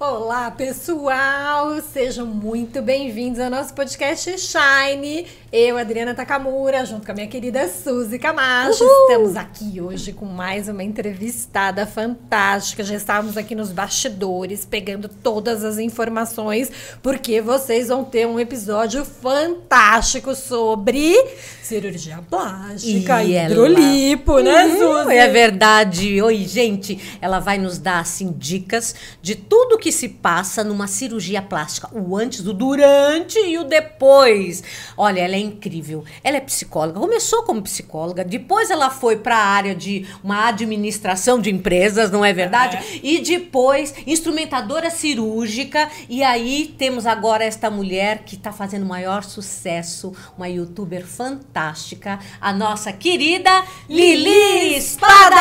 Olá, pessoal! Sejam muito bem-vindos ao nosso podcast Shine. Eu, Adriana Takamura, junto com a minha querida Suzy Camacho. Uhul! Estamos aqui hoje com mais uma entrevistada fantástica. Já estávamos aqui nos bastidores, pegando todas as informações, porque vocês vão ter um episódio fantástico sobre cirurgia plástica e hidrolipo, né, Suzy? É verdade. Oi, gente! Ela vai nos dar, assim, dicas de tudo que se passa numa cirurgia plástica, o antes, o durante e o depois. Olha, ela é incrível. Ela é psicóloga, começou como psicóloga, depois ela foi para a área de uma administração de empresas, não é verdade? É. E depois instrumentadora cirúrgica, e aí temos agora esta mulher que está fazendo o maior sucesso, uma youtuber fantástica, a nossa querida Lili Spada!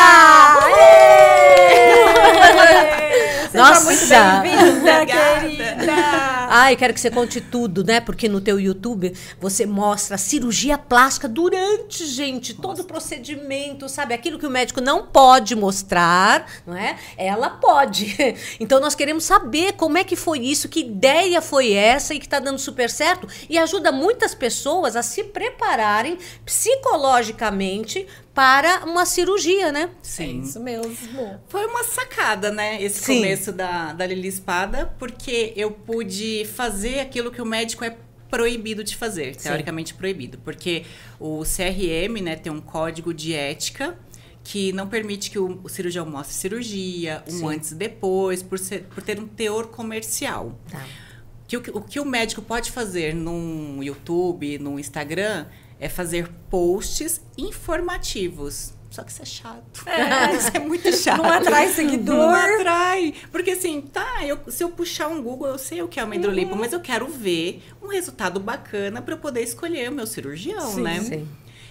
Nossa! Muito bem. Bem-vinda, querida! Ai, quero que você conte tudo, né? Porque no teu YouTube você mostra cirurgia plástica durante, gente, todo o procedimento, sabe? Aquilo que o médico não pode mostrar, não é? Ela pode. Então, nós queremos saber como é que foi isso, que ideia foi essa e que tá dando super certo e ajuda muitas pessoas a se prepararem psicologicamente para uma cirurgia, né? Sim. É isso mesmo. Foi uma sacada, né? Esse Sim. começo da Lili Spada, porque eu pude fazer aquilo que o médico é proibido de fazer, Sim. teoricamente proibido. Porque o CRM, né, tem um código de ética que não permite que o cirurgião mostre cirurgia, um Sim. antes e depois, por ter um teor comercial. Tá. O que o médico pode fazer num YouTube, num Instagram, é fazer posts informativos. Só que isso é chato. É. Isso é muito chato. Não atrai seguidor. Não atrai. Porque assim, tá, se eu puxar um Google, eu sei o que é o Medrolipo, mas eu quero ver um resultado bacana para eu poder escolher o meu cirurgião, sim, né? Sim.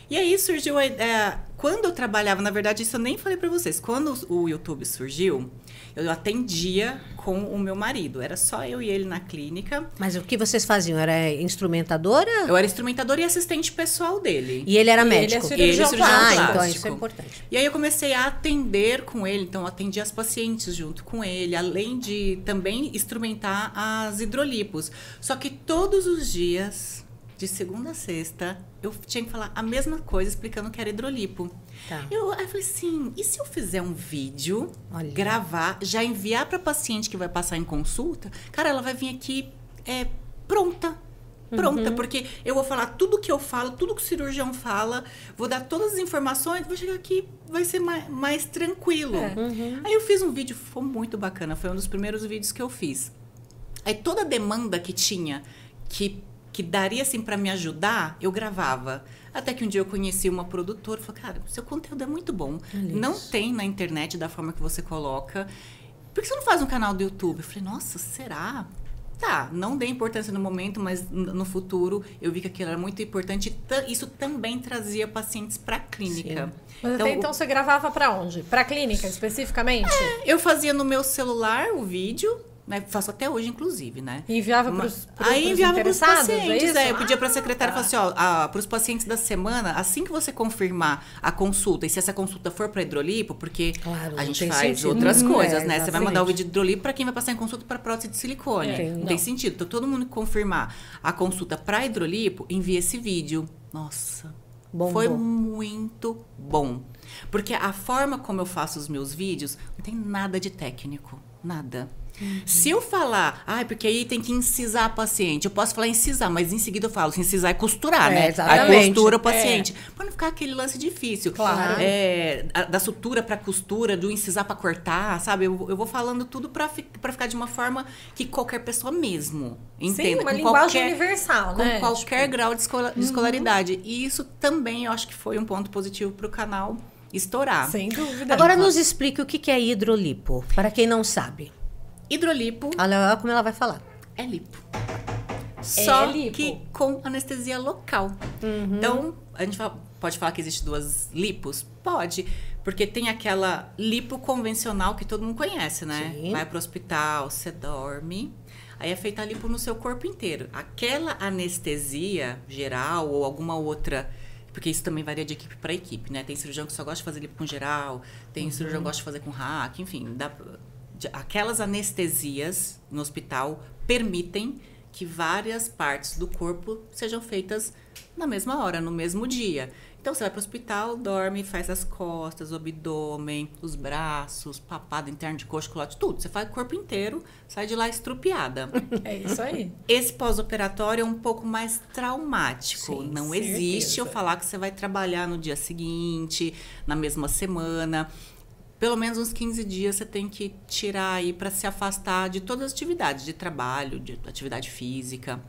E aí surgiu a ideia. Quando eu trabalhava, na verdade, isso eu nem falei para vocês. Quando o YouTube surgiu, eu atendia com o meu marido. Era só eu e ele na clínica. Mas o que vocês faziam? Era instrumentadora? Eu era instrumentadora e assistente pessoal dele. E ele era médico? Ele é cirurgião plástico. Ah, então isso é importante. E aí eu comecei a atender com ele. Então, eu atendia as pacientes junto com ele. Além de também instrumentar as hidrolipos. Só que todos os dias, de segunda a sexta, eu tinha que falar a mesma coisa explicando o que era hidrolipo. Tá. Aí eu falei assim, e se eu fizer um vídeo, Olha. Gravar, já enviar para a paciente que vai passar em consulta, cara, ela vai vir aqui pronta, porque eu vou falar tudo que eu falo, tudo que o cirurgião fala, vou dar todas as informações, vou chegar aqui, vai ser mais tranquilo. É. Aí eu fiz um vídeo, foi muito bacana, foi um dos primeiros vídeos que eu fiz. Aí toda a demanda que tinha, que daria assim para me ajudar, eu gravava. Até que um dia eu conheci uma produtora e falei, cara, seu conteúdo é muito bom. Beleza. Não tem na internet da forma que você coloca. Por que você não faz um canal do YouTube? Eu falei, nossa, será? Tá, não dei importância no momento, mas no futuro eu vi que aquilo era muito importante. Isso também trazia pacientes para a clínica. Sim. Mas então, até então você gravava para onde? Para a clínica especificamente? Eu fazia no meu celular o vídeo. Faço até hoje, inclusive, né? E enviava para os interessados? É isso? Eu pedia para a secretária e falava assim, ó, para os pacientes da semana, assim que você confirmar a consulta, e se essa consulta for para hidrolipo, porque claro, a gente faz sentido. Outras coisas, né? Exatamente. Você vai mandar o vídeo de hidrolipo para quem vai passar em consulta para prótese de silicone. Não tem sentido. Então, todo mundo que confirmar a consulta para hidrolipo, envia esse vídeo. Nossa, foi muito bom. Porque a forma como eu faço os meus vídeos, não tem nada de técnico, nada. Se eu falar, porque aí tem que incisar a paciente, eu posso falar incisar, mas em seguida eu falo, se incisar é costurar, né? Exatamente. Aí costura o paciente. Pra não ficar aquele lance difícil. Claro. Da sutura pra costura, do incisar pra cortar, sabe? Eu vou falando tudo pra ficar de uma forma que qualquer pessoa mesmo entenda. Sim, uma linguagem universal, né? Com qualquer grau de escolaridade. E isso também eu acho que foi um ponto positivo pro canal estourar. Sem dúvida. Agora nos explique o que é hidrolipo, para quem não sabe. Hidrolipo. Olha como ela vai falar. É lipo. Só que com anestesia local. Então, a gente pode falar que existe duas lipos? Pode. Porque tem aquela lipo convencional que todo mundo conhece, né? Sim. Vai pro hospital, você dorme. Aí é feita a lipo no seu corpo inteiro. Aquela anestesia geral ou alguma outra. Porque isso também varia de equipe para equipe, né? Tem cirurgião que só gosta de fazer lipo com geral. Tem cirurgião que gosta de fazer com hack. Enfim, aquelas anestesias no hospital permitem que várias partes do corpo sejam feitas na mesma hora, no mesmo dia. Então, você vai para o hospital, dorme, faz as costas, o abdômen, os braços, papado interno de coxa, culote, tudo. Você faz o corpo inteiro, sai de lá estrupiada. É isso aí. Esse pós-operatório é um pouco mais traumático. Sim, não existe eu falar que você vai trabalhar no dia seguinte, na mesma semana. Pelo menos uns 15 dias você tem que tirar aí para se afastar de todas as atividades, de trabalho, de atividade física.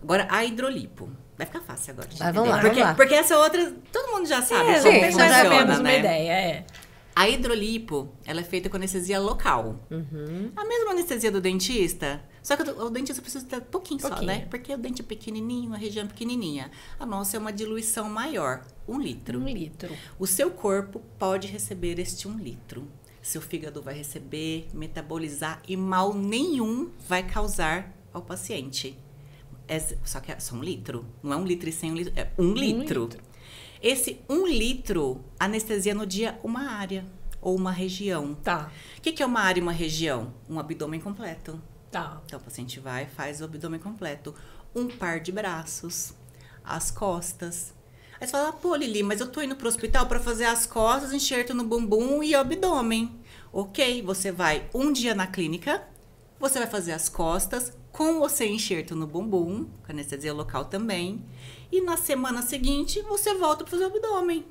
Agora, a hidrolipo. Vai ficar fácil agora. Mas vamos lá, vamos lá. Porque essa outra, todo mundo já sabe. É, sim, funciona, já temos, né, uma ideia. É. A hidrolipo, ela é feita com anestesia local. Uhum. A mesma anestesia do dentista, só que o dentista precisa ter pouquinho só, né? Porque o dente é pequenininho, a região é pequenininha. A nossa é uma diluição maior, 1 litro. 1 litro. O seu corpo pode receber este 1 litro. Seu fígado vai receber, metabolizar e mal nenhum vai causar ao paciente. É, só que é só 1 litro. Não é 1 litro e 100, é 1 litro. Esse 1 litro anestesia no dia uma área ou uma região. Tá. O que é uma área e uma região? Um abdômen completo. Tá. Então o paciente vai e faz o abdômen completo. Um par de braços, as costas. Aí você fala, pô, Lili, mas eu tô indo pro hospital para fazer as costas, enxerto no bumbum e abdômen. Ok, você vai um dia na clínica, você vai fazer as costas, com ou sem enxerto no bumbum, com anestesia local também. E na semana seguinte, você volta para fazer o abdômen.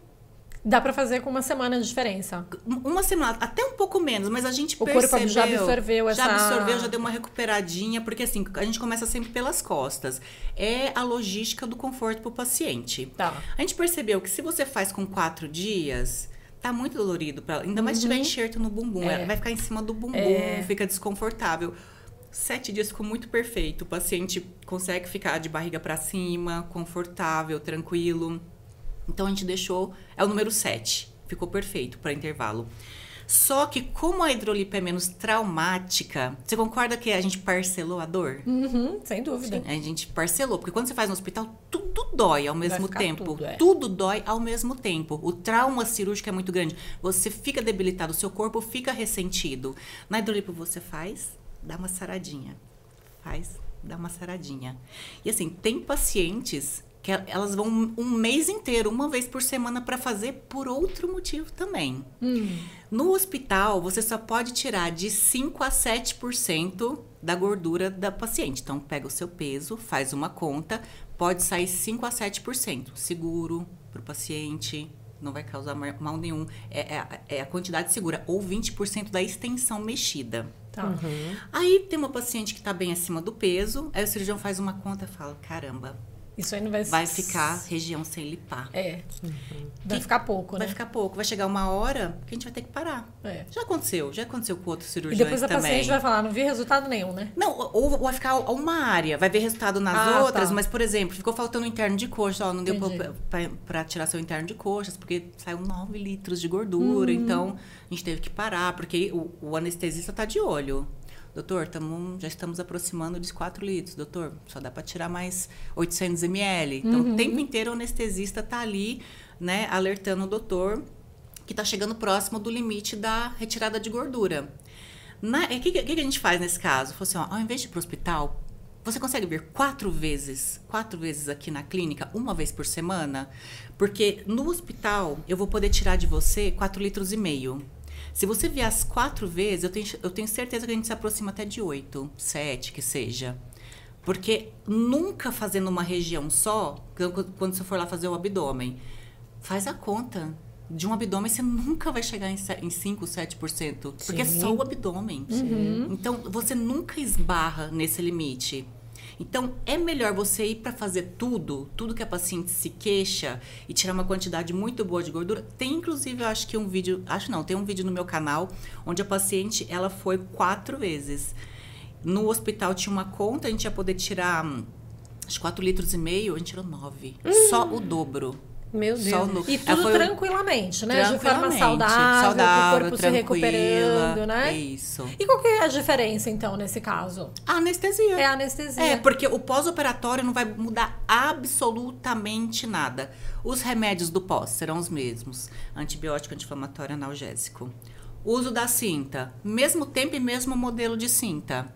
Dá para fazer com 1 semana de diferença. Uma semana, até um pouco menos, mas a gente percebeu. O corpo já absorveu essa... já deu uma recuperadinha, porque assim, a gente começa sempre pelas costas. É a logística do conforto para o paciente. Tá. A gente percebeu que se você faz com 4 dias... Tá muito dolorido, ainda mais se tiver enxerto no bumbum. É. Ela vai ficar em cima do bumbum, fica desconfortável. 7 dias ficou muito perfeito. O paciente consegue ficar de barriga para cima, confortável, tranquilo. Então, a gente deixou... É o número 7. Ficou perfeito para intervalo. Só que, como a hidrolipo é menos traumática... Você concorda que a gente parcelou a dor? Uhum, sem dúvida. Sim, a gente parcelou. Porque quando você faz no hospital, tudo dói ao mesmo tempo. Tudo dói ao mesmo tempo. O trauma cirúrgico é muito grande. Você fica debilitado, o seu corpo fica ressentido. Na hidrolipo, você faz... Dá uma saradinha. Faz, dá uma saradinha. E assim, tem pacientes que elas vão um mês inteiro, uma vez por semana, para fazer por outro motivo também. No hospital, você só pode tirar de 5 a 7% da gordura da paciente. Então, pega o seu peso, faz uma conta, pode sair 5 a 7%. Seguro para o paciente, não vai causar mal nenhum. É a quantidade segura, ou 20% da extensão mexida. Tá. Uhum. Aí tem uma paciente que tá bem acima do peso, aí o cirurgião faz uma conta e fala, caramba, isso aí não vai... vai ficar região sem lipar. É. Uhum. Vai ficar pouco, né? Vai ficar pouco. Vai chegar uma hora que a gente vai ter que parar. É. Já aconteceu com outro cirurgião também. E depois a paciente vai falar, não vi resultado nenhum, né? Não, ou vai ficar uma área, vai ver resultado nas outras, tá. Mas, por exemplo, ficou faltando interno de coxa, não deu pra tirar seu interno de coxas, porque saiu 9 litros de gordura, então a gente teve que parar, porque o anestesista tá de olho. Doutor, já estamos aproximando de 4 litros. Doutor, só dá para tirar mais 800 ml. Então, o tempo inteiro o anestesista está ali, né, alertando o doutor que está chegando próximo do limite da retirada de gordura. O que a gente faz nesse caso? Falou assim, ó, ao invés de ir para o hospital, você consegue vir 4 vezes aqui na clínica, 1 vez por semana? Porque no hospital eu vou poder tirar de você 4,5 litros. Se você vier as 4 vezes, eu tenho certeza que a gente se aproxima até de 8, 7, que seja. Porque nunca fazendo uma região só, quando você for lá fazer o abdômen, faz a conta. De um abdômen, você nunca vai chegar em 5, 7%. Porque é só o abdômen. Uhum. Então, você nunca esbarra nesse limite. Então, é melhor você ir para fazer tudo que a paciente se queixa e tirar uma quantidade muito boa de gordura. Tem, inclusive, eu acho que tem um vídeo no meu canal onde a paciente, ela foi 4 vezes. No hospital tinha uma conta, a gente ia poder tirar uns 4,5 litros, a gente tirou 9. Só o dobro. Meu Deus. E tudo tranquilamente, né? Tranquilamente, de forma saudável, o corpo se recuperando, né? É isso. E qual que é a diferença, então, nesse caso? A anestesia. É a anestesia. É, porque o pós-operatório não vai mudar absolutamente nada. Os remédios do pós serão os mesmos. Antibiótico, anti-inflamatório, analgésico. Uso da cinta, mesmo tempo e mesmo modelo de cinta.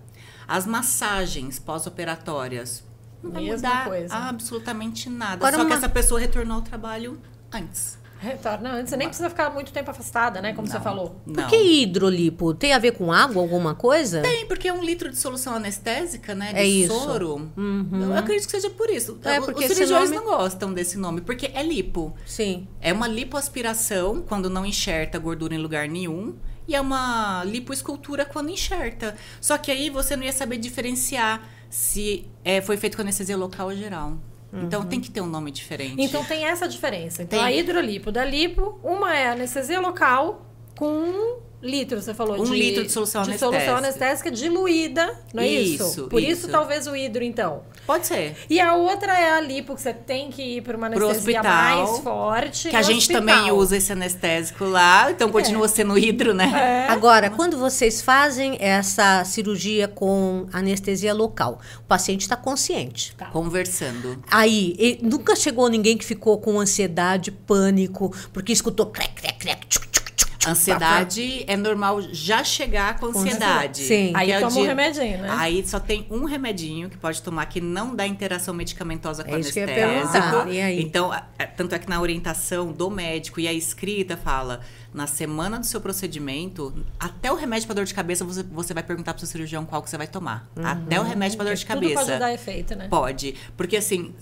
As massagens pós-operatórias, não vai mudar absolutamente nada. Agora só que essa pessoa retornou ao trabalho antes. Retorna antes, você nem precisa ficar muito tempo afastada, né? Como não, você falou. Não. Por que hidrolipo? Tem a ver com água, alguma coisa? Tem, porque é 1 litro de solução anestésica, né? De soro. Uhum. Eu acredito que seja por isso. É, porque os cirurgiões não gostam desse nome, porque é lipo. Sim. É uma lipoaspiração, quando não enxerta gordura em lugar nenhum. E é uma lipoescultura quando enxerta. Só que aí você não ia saber diferenciar se foi feito com anestesia local ou geral. Então, tem que ter um nome diferente. Então, tem essa diferença. Então, a hidrolipo da lipo, uma é anestesia local com 1 litro, você falou. 1 litro de solução anestésica. De solução anestésica diluída, não é isso? Por isso, talvez o hidro, então. Pode ser. E a outra é a lipo, que você tem que ir para uma anestesia mais forte. Que a gente também usa esse anestésico lá, então continua sendo hidro, né? É. Agora, quando vocês fazem essa cirurgia com anestesia local, o paciente está consciente. Tá. Conversando. Aí, nunca chegou ninguém que ficou com ansiedade, pânico, porque escutou crec, crec, crec, tchuc, tchuc. Ansiedade é normal já chegar com ansiedade. Sim. Aí toma um remedinho, né? Aí só tem um remedinho que pode tomar que não dá interação medicamentosa com anestésico. Então, tanto é que na orientação do médico e a escrita fala, na semana do seu procedimento, até o remédio para dor de cabeça, você vai perguntar para o seu cirurgião qual que você vai tomar. Uhum. Até o remédio para dor de cabeça. Tudo pode dar efeito, né? Pode. Porque assim,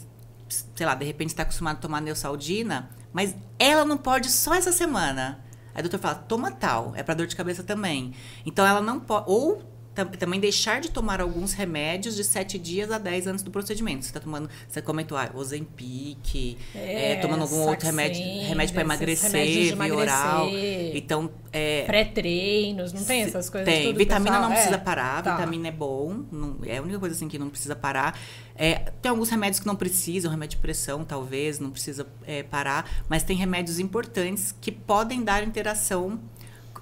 sei lá, de repente você está acostumado a tomar Neosaldina, mas ela não pode só essa semana. Aí o doutor fala, toma tal, é para dor de cabeça também. Então, ela não pode... Ou também deixar de tomar alguns remédios de 7 dias a 10 antes do procedimento. Você está tomando... Você comentou, Ozempic, tomando algum outro remédio para emagrecer, via oral. Então, pré-treinos, não tem essas coisas? Tem. Tudo, vitamina pessoal, não precisa parar, vitamina é bom. Não, é a única coisa assim que não precisa parar. Tem alguns remédios que não precisam, remédio de pressão talvez, não precisa parar, mas tem remédios importantes que podem dar interação,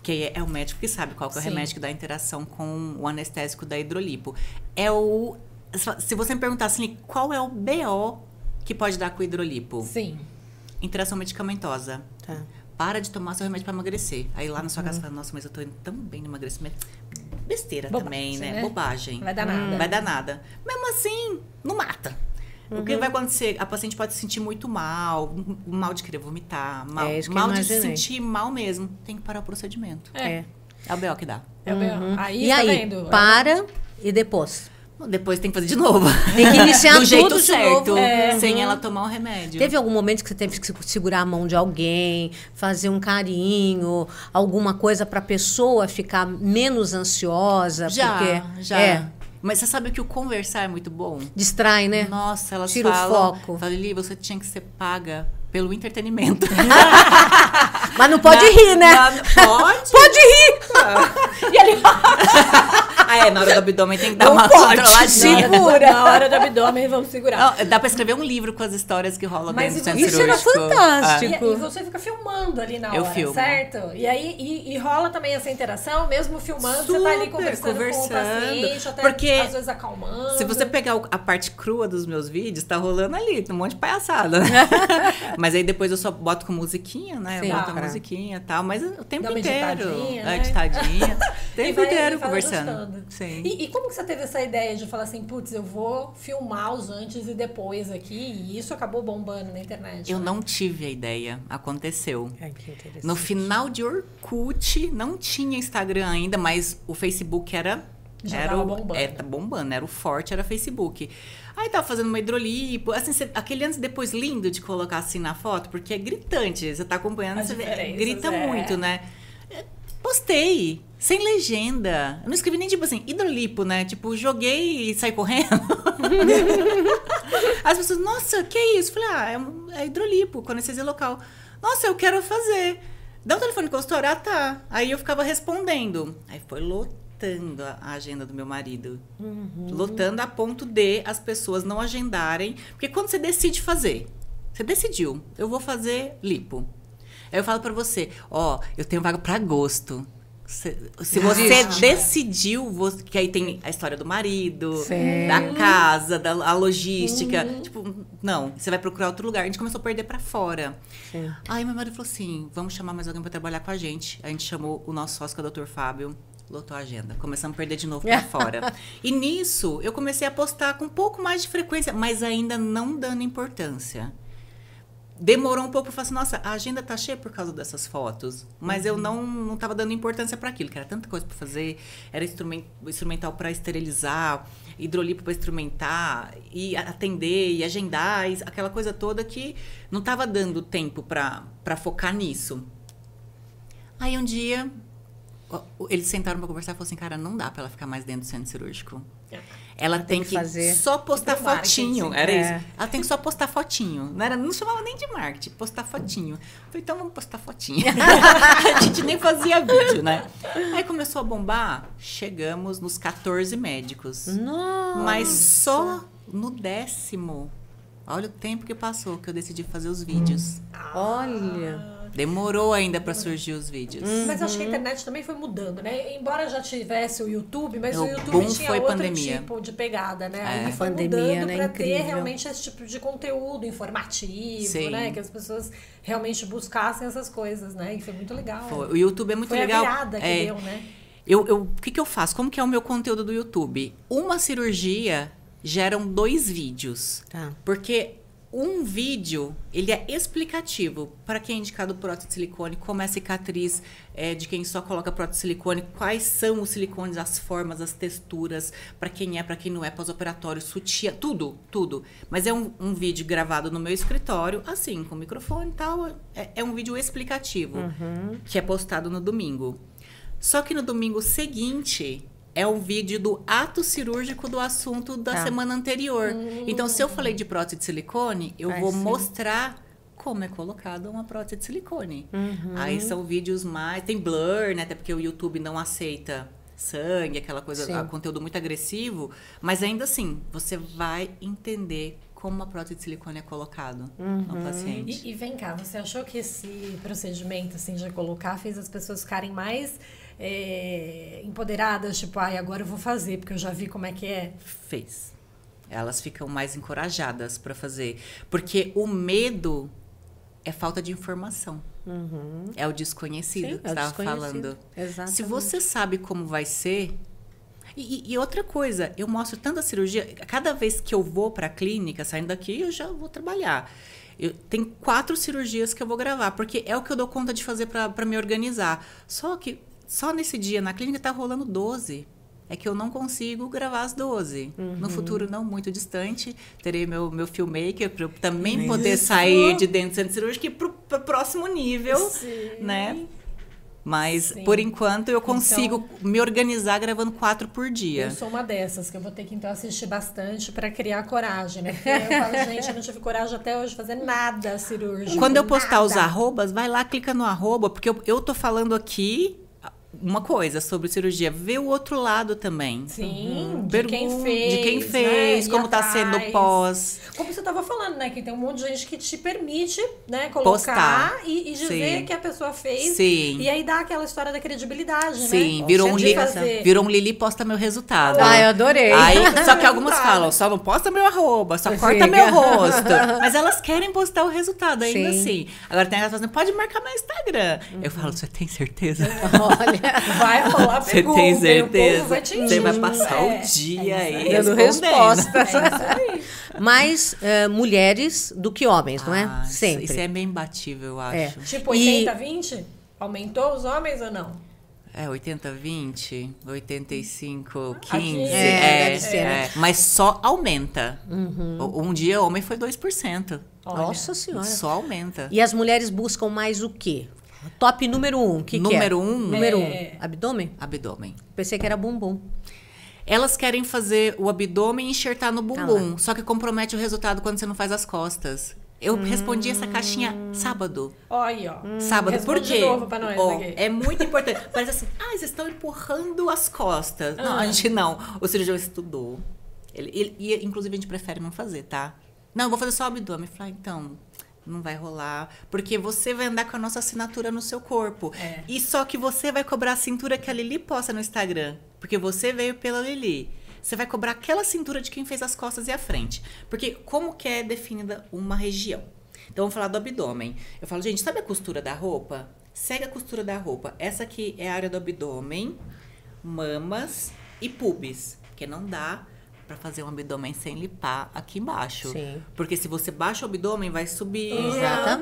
que é o médico que sabe qual que é o remédio que dá interação com o anestésico da hidrolipo. Se você me perguntar assim, qual é o BO que pode dar com o hidrolipo? Sim. Interação medicamentosa. Tá. Para de tomar seu remédio para emagrecer. Aí lá na sua casa você fala, nossa, mas eu tô indo tão bem no emagrecimento. Besteira também, né? Bobagem. Vai dar nada. Vai dar nada. Mesmo assim, não mata. O que vai acontecer? A paciente pode se sentir muito mal, mal de querer vomitar, mal de se sentir mal mesmo. Tem que parar o procedimento. É o BO que dá. É o BO. Aí, tá vendo? Para e depois? Depois tem que fazer de novo. Tem que iniciar do jeito certo, sem ela tomar o remédio. Teve algum momento que você teve que segurar a mão de alguém, fazer um carinho, alguma coisa para a pessoa ficar menos ansiosa? Já. Mas você sabe que o conversar é muito bom? Distrai, né? Nossa, elas falam... Tira o foco. Fala, Lili, você tinha que ser paga pelo entretenimento. Mas não pode rir, né? Pode? Pode rir! E ele... na hora do abdômen tem que dar uma controladinha. Segura. Na hora do abdômen, vamos segurar. Não, dá pra escrever um livro com as histórias que rolam dentro do centro cirúrgico. Isso era fantástico. E você fica filmando ali na hora, certo? E aí rola também essa interação, mesmo filmando, super, você tá ali conversando com o paciente, até porque, às vezes acalmando. Se você pegar a parte crua dos meus vídeos, tá rolando ali, tem um monte de palhaçada. Mas aí depois eu só boto com musiquinha, né? Sim, eu boto a musiquinha e tal, mas o tempo inteiro. Ditadinha. O tempo inteiro conversando. Sim. E como que você teve essa ideia de falar assim, putz, eu vou filmar os antes e depois aqui, e isso acabou bombando na internet? Eu não tive a ideia, aconteceu. Que interessante. No final de Orkut, não tinha Instagram ainda, mas o Facebook era bombando. Tá bombando, era o forte, era Facebook. Aí tava fazendo uma hidrolipo, assim, aquele antes e depois lindo de colocar assim na foto, porque é gritante, você tá acompanhando, você grita muito, né? Postei, sem legenda. Eu não escrevi nem, tipo assim, hidrolipo, né? Tipo, joguei e saí correndo. As pessoas, nossa, que isso? Falei, é hidrolipo, quando anestesia local. Nossa, eu quero fazer. Dá o telefone consultório, tá. Aí eu ficava respondendo. Aí foi lotando a agenda do meu marido. Uhum. Lotando a ponto de as pessoas não agendarem. Porque quando você decide fazer, você decidiu, eu vou fazer lipo. Aí eu falo pra você, eu tenho vaga pra agosto. Se você decidiu, que aí tem a história do marido, sim, da casa, da logística, tipo, não, você vai procurar outro lugar. A gente começou a perder pra fora. Sim. Aí meu marido falou assim, vamos chamar mais alguém pra trabalhar com a gente. A gente chamou o nosso sócio, que é o Dr. Fábio, lotou a agenda. Começamos a perder de novo pra fora. E nisso, eu comecei a postar com um pouco mais de frequência, mas ainda não dando importância. Demorou um pouco, eu falei assim, nossa, a agenda tá cheia por causa dessas fotos. Mas eu não tava dando importância para aquilo, que era tanta coisa para fazer. Era instrumental para esterilizar, hidrolipo para instrumentar, e atender, e agendar, e aquela coisa toda que não tava dando tempo para focar nisso. Aí um dia, eles sentaram para conversar e falaram assim, cara, não dá para ela ficar mais dentro do centro cirúrgico. Ela tem que só postar fotinho. Era isso. Ela tem que só postar fotinho. Não chamava nem de marketing, postar fotinho. Eu falei, então vamos postar fotinho. A gente nem fazia vídeo, né? Aí começou a bombar, chegamos nos 14 médicos. Nossa. Mas só no 10º. Olha o tempo que passou, que eu decidi fazer os vídeos. Olha... Demorou ainda para surgir os vídeos. Mas acho que a internet também foi mudando, né? Embora já tivesse o YouTube, mas o YouTube tinha outro tipo de pegada, né? Aí foi mudando, né? Para ter realmente esse tipo de conteúdo informativo, sim, né? Que as pessoas realmente buscassem essas coisas, né? E foi muito legal. Foi. O YouTube é muito legal. Foi a virada que deu, né? O que eu faço? Como que é o meu conteúdo do YouTube? Uma cirurgia geram 2 vídeos. Tá. Porque... um vídeo, ele é explicativo para quem é indicado prótese de silicone, como é a cicatriz de quem só coloca prótese de silicone, quais são os silicones, as formas, as texturas, para quem não é, pós-operatório, sutiã, tudo. Mas é um vídeo gravado no meu escritório, assim, com microfone e tal, é um vídeo explicativo, que é postado no domingo. Só que no domingo seguinte... é um vídeo do ato cirúrgico do assunto da semana anterior. Então, se eu falei de prótese de silicone, eu vou mostrar como é colocada uma prótese de silicone. Aí são vídeos mais... tem blur, né? Até porque o YouTube não aceita sangue, aquela coisa, conteúdo muito agressivo. Mas ainda assim, você vai entender como uma prótese de silicone é colocada no paciente. E vem cá, você achou que esse procedimento assim, de colocar fez as pessoas ficarem mais... empoderadas, tipo, agora eu vou fazer, porque eu já vi como é que é. Fez. Elas ficam mais encorajadas para fazer. Porque o medo é falta de informação. É o desconhecido, sim, que você estava falando. Exatamente. Se você sabe como vai ser... E outra coisa, eu mostro tanta cirurgia... Cada vez que eu vou para a clínica, saindo daqui, eu já vou trabalhar. Tem 4 cirurgias que eu vou gravar, porque é o que eu dou conta de fazer para me organizar. Só que... só nesse dia, na clínica, tá rolando 12. É que eu não consigo gravar as 12. No futuro, não muito distante, terei meu filmmaker para eu também poder sair de dentro do centro cirúrgico e ir pro próximo nível, sim, né? Mas, sim, por enquanto, eu consigo me organizar gravando 4 por dia. Eu sou uma dessas, que eu vou ter que, então, assistir bastante para criar coragem, né? Porque eu falo, gente, eu não tive coragem até hoje de fazer nada cirúrgico. Quando eu postar os arrobas, vai lá, clica no arroba, porque eu tô falando aqui... uma coisa sobre cirurgia, vê o outro lado também. Sim, de quem fez, né? Como está sendo o pós. Como você estava falando, né? Que tem um monte de gente que te permite, né? Colocar e dizer que a pessoa fez. Sim. E aí dá aquela história da credibilidade, né? Sim, virou um Lili posta meu resultado. Ah, eu adorei. Aí, só que algumas falam, só não posta meu arroba, só corta meu rosto. Mas elas querem postar o resultado ainda assim. Agora tem aquelas que fazem, pode marcar meu Instagram. Eu falo, você tem certeza? Olha. Vai rolar pergunta. Você tem certeza? Você vai passar o dia aí dando respostas. Mais mulheres do que homens, não é? Sempre. Isso é bem imbatível, eu acho. Tipo 80-20? Aumentou os homens ou não? 80-20, 85-15. Deve ser, né? Mas só aumenta. Um dia homem foi 2%. Olha. Nossa Senhora. Só aumenta. E as mulheres buscam mais o quê? Top número 1, Número 1. Abdômen? Abdômen. Pensei que era bumbum. Elas querem fazer o abdômen e enxertar no bumbum. Só que compromete o resultado quando você não faz as costas. Eu respondi essa caixinha sábado. Olha, ó. Sábado, por quê? De novo pra nós aqui. É muito importante. Parece assim, vocês estão empurrando as costas. Não, a gente não. O cirurgião estudou. Ele, inclusive, a gente prefere não fazer, tá? Não, eu vou fazer só o abdômen. Eu falei, então... Não vai rolar, porque você vai andar com a nossa assinatura no seu corpo. É. E só que você vai cobrar a cintura que a Lili posta no Instagram, porque você veio pela Lili. Você vai cobrar aquela cintura de quem fez as costas e a frente. Porque como que é definida uma região? Então, vamos falar do abdômen. Eu falo, gente, sabe a costura da roupa? Segue a costura da roupa. Essa aqui é a área do abdômen, mamas e pubis, porque não dá pra fazer um abdômen sem lipar aqui embaixo. Sim. Porque se você baixa o abdômen, vai subir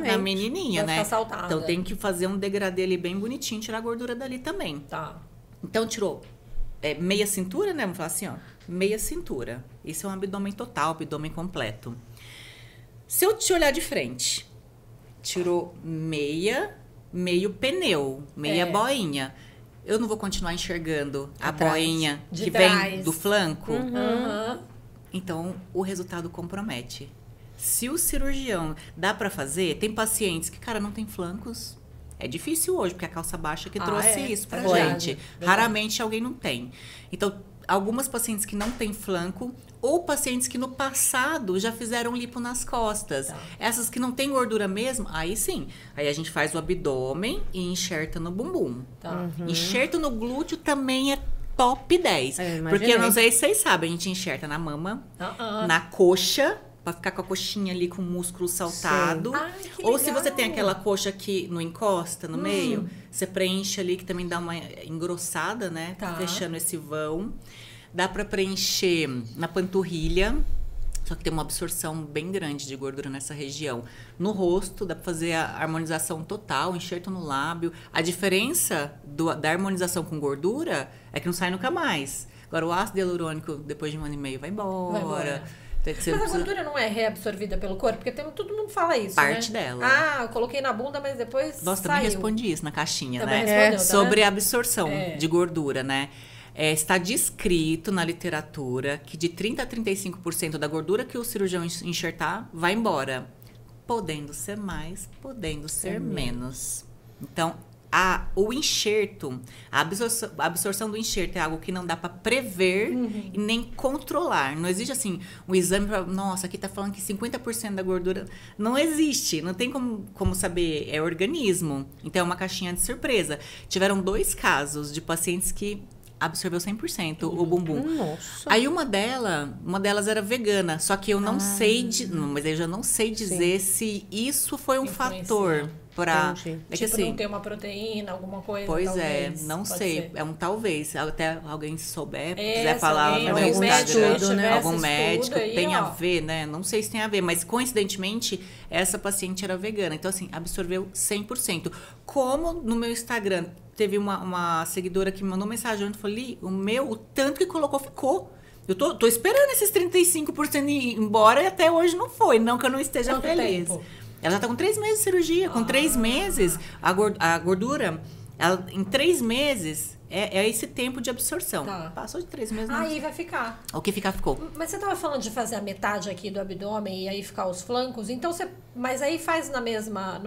na menininha, vai, né? Saltada. Então tem que fazer um degradê ali bem bonitinho, tirar a gordura dali também. Tá. Então tirou meia cintura, né? Vamos falar assim, ó. Meia cintura. Isso é um abdômen total, abdômen completo. Se eu te olhar de frente, tirou meia, meio pneu, meia boinha. Eu não vou continuar enxergando a boinha que vem do flanco. Uhum. Então, o resultado compromete. Se o cirurgião dá pra fazer, tem pacientes que, cara, não tem flancos. É difícil hoje, porque a calça baixa que trouxe isso pra gente. Raramente alguém não tem. Então, algumas pacientes que não têm flanco, ou pacientes que no passado já fizeram lipo nas costas. Tá. Essas que não têm gordura mesmo, aí sim. Aí a gente faz o abdômen e enxerta no bumbum. Tá. Uhum. Enxerto no glúteo também é top 10. Eu porque eu não sei se vocês sabem, a gente enxerta na mama, na coxa, pra ficar com a coxinha ali com o músculo saltado. Ai, ou se você tem aquela coxa que não encosta no meio, você preenche ali, que também dá uma engrossada, né? Tá. Fechando esse vão. Dá pra preencher na panturrilha, só que tem uma absorção bem grande de gordura nessa região. No rosto, dá pra fazer a harmonização total, enxerto no lábio. A diferença da harmonização com gordura é que não sai nunca mais. Agora, o ácido hialurônico, depois de 1 ano e meio, vai embora. Mas a gordura não é reabsorvida pelo corpo? Porque todo mundo fala isso, parte, né? Dela. Ah, eu coloquei na bunda, mas depois Nossa, saiu. Também respondi isso na caixinha, também, né? Sobre a absorção de gordura, né? Está descrito na literatura que de 30% a 35% da gordura que o cirurgião enxertar vai embora. Podendo ser mais, podendo ser menos. Então, o enxerto, a absorção do enxerto é algo que não dá para prever e nem controlar. Não existe, assim, um exame para... Nossa, aqui tá falando que 50% da gordura... Não existe, não tem como saber. É organismo. Então, é uma caixinha de surpresa. Tiveram 2 casos de pacientes que... absorveu 100% o bumbum. Nossa. Aí uma delas era vegana, só que eu não sei, mas eu já não sei dizer se isso foi um fator para não ter uma proteína, alguma coisa. Pois talvez, não sei, ser. É um talvez. Até alguém souber, quiser falar no meu Instagram, né? Algum médico aí, tem a ver, né? Não sei se tem a ver, mas coincidentemente essa paciente era vegana, então assim absorveu 100%. Como no meu Instagram teve uma seguidora que me mandou mensagem onde falou, Li, o tanto que colocou ficou. Eu tô esperando esses 35% ir embora e até hoje não foi. Não que eu não esteja feliz. Tempo? Ela já tá com 3 meses de cirurgia. Com 3 meses, a gordura, ela, em 3 meses, é esse tempo de absorção. Tá. Passou de 3 meses. Aí vai ficar. O que ficar, ficou. Mas você tava falando de fazer a metade aqui do abdômen e aí ficar os flancos. Então você... Mas aí faz no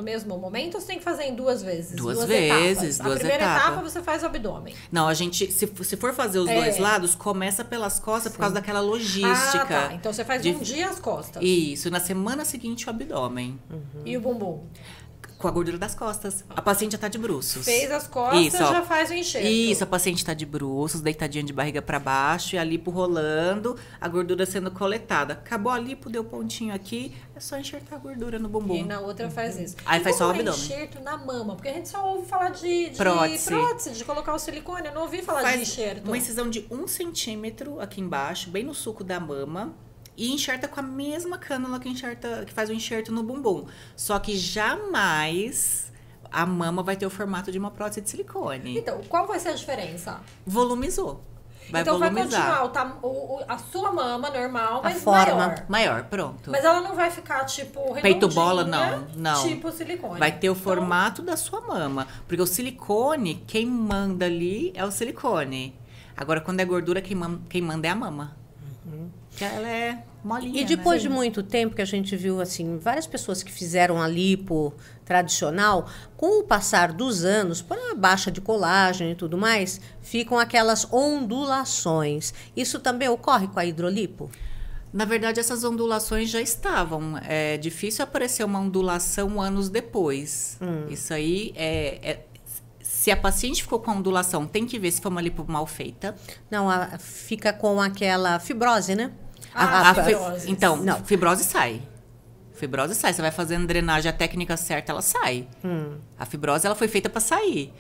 mesmo momento ou você tem que fazer em 2 vezes? Duas vezes, etapas. A primeira etapa você faz o abdômen. Não, a gente... Se for fazer os 2 lados, começa pelas costas. Sim. Por causa daquela logística. Ah, tá. Então você faz um dia as costas. Isso. Na semana seguinte o abdômen. Uhum. E o bumbum? Com a gordura das costas. A paciente já tá de bruços. Fez as costas, isso, já faz o enxerto. Isso, a paciente tá de bruços, deitadinha de barriga pra baixo, e a lipo rolando, a gordura sendo coletada. Acabou a lipo, deu pontinho aqui, é só enxertar a gordura no bumbum. E na outra faz isso. Aí faz só o abdômen. Enxerto na mama, porque a gente só ouve falar de prótese, de colocar o silicone. Eu não ouvi falar de enxerto. Uma incisão de 1 centímetro aqui embaixo, bem no suco da mama. E enxerta com a mesma cânula que faz o enxerto no bumbum. Só que jamais a mama vai ter o formato de uma prótese de silicone. Então, qual vai ser a diferença? Volumizou. Vai volumizar. Vai continuar a sua mama normal, mas maior, pronto. Mas ela não vai ficar, tipo, redondinha. Peito bola, não. Tipo silicone. Vai ter o formato da sua mama. Porque o silicone, quem manda ali é o silicone. Agora, quando é gordura, quem manda é a mama. Uhum. Que ela é molinha, e depois, né? De muito tempo que a gente viu, assim, várias pessoas que fizeram a lipo tradicional, com o passar dos anos, por uma baixa de colágeno e tudo mais, ficam aquelas ondulações. Isso também ocorre com a hidrolipo? Na verdade, essas ondulações já estavam. É difícil aparecer uma ondulação anos depois. Isso aí se a paciente ficou com a ondulação, tem que ver se foi uma lipo mal feita. Não, fica com aquela fibrose, né? A fibrose. Então, não. Fibrose sai. Fibrose sai. Você vai fazendo drenagem, a técnica certa, ela sai. A fibrose, ela foi feita para sair.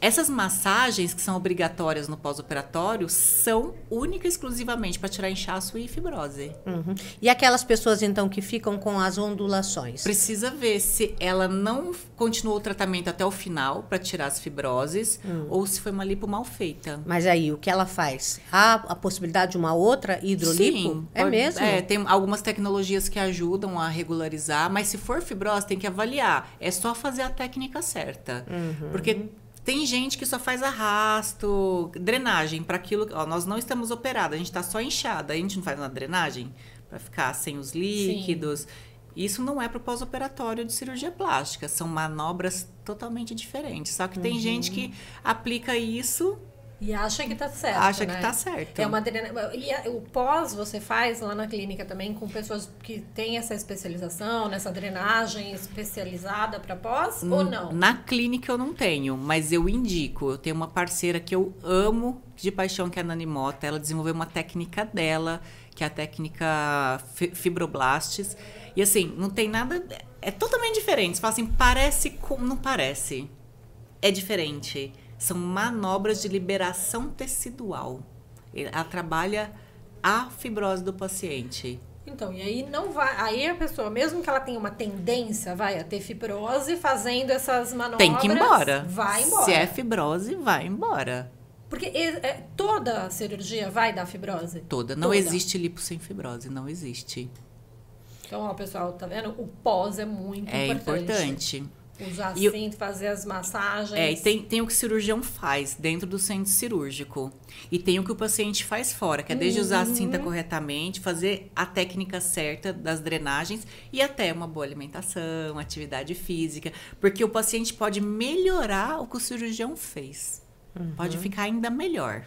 Essas massagens que são obrigatórias no pós-operatório são única e exclusivamente para tirar inchaço e fibrose. E aquelas pessoas, então, que ficam com as ondulações? Precisa ver se ela não continuou o tratamento até o final para tirar as fibroses ou se foi uma lipo mal feita. Mas aí, o que ela faz? Há a possibilidade de uma outra hidrolipo? Sim. É mesmo? É, tem algumas tecnologias que ajudam a regularizar, mas se for fibrose, tem que avaliar. É só fazer a técnica certa. Porque... tem gente que só faz arrasto, drenagem, para aquilo... Ó, nós não estamos operadas, a gente está só inchada. A gente não faz uma drenagem para ficar sem os líquidos. Sim. Isso não é para o pós-operatório de cirurgia plástica. São manobras totalmente diferentes. Só que tem gente que aplica isso... e acha que tá certo, acha, né? Que tá certo. É uma adrenalina. E o pós você faz lá na clínica também com pessoas que têm essa especialização, nessa drenagem especializada para pós, ou não? Na clínica eu não tenho, mas eu indico. Eu tenho uma parceira que eu amo de paixão, que é a Nani Mota. Ela desenvolveu uma técnica dela, que é a técnica fibroblastes. E assim, não tem nada... é totalmente diferente. Você fala assim, parece com... não parece. É diferente. São manobras de liberação tecidual. Ela trabalha a fibrose do paciente. Então, e aí não vai... aí a pessoa, mesmo que ela tenha uma tendência, vai a ter fibrose, fazendo essas manobras... tem que ir embora. Vai embora. Se é fibrose, vai embora. Porque toda cirurgia vai dar fibrose? Toda. Não existe lipo sem fibrose, não existe. Então, ó, pessoal, tá vendo? O pós é muito importante. É importante. Usar cinto, fazer as massagens. É, e tem o que o cirurgião faz dentro do centro cirúrgico. E tem o que o paciente faz fora, que é desde usar a cinta corretamente, fazer a técnica certa das drenagens e até uma boa alimentação, atividade física. Porque o paciente pode melhorar o que o cirurgião fez. Pode ficar ainda melhor.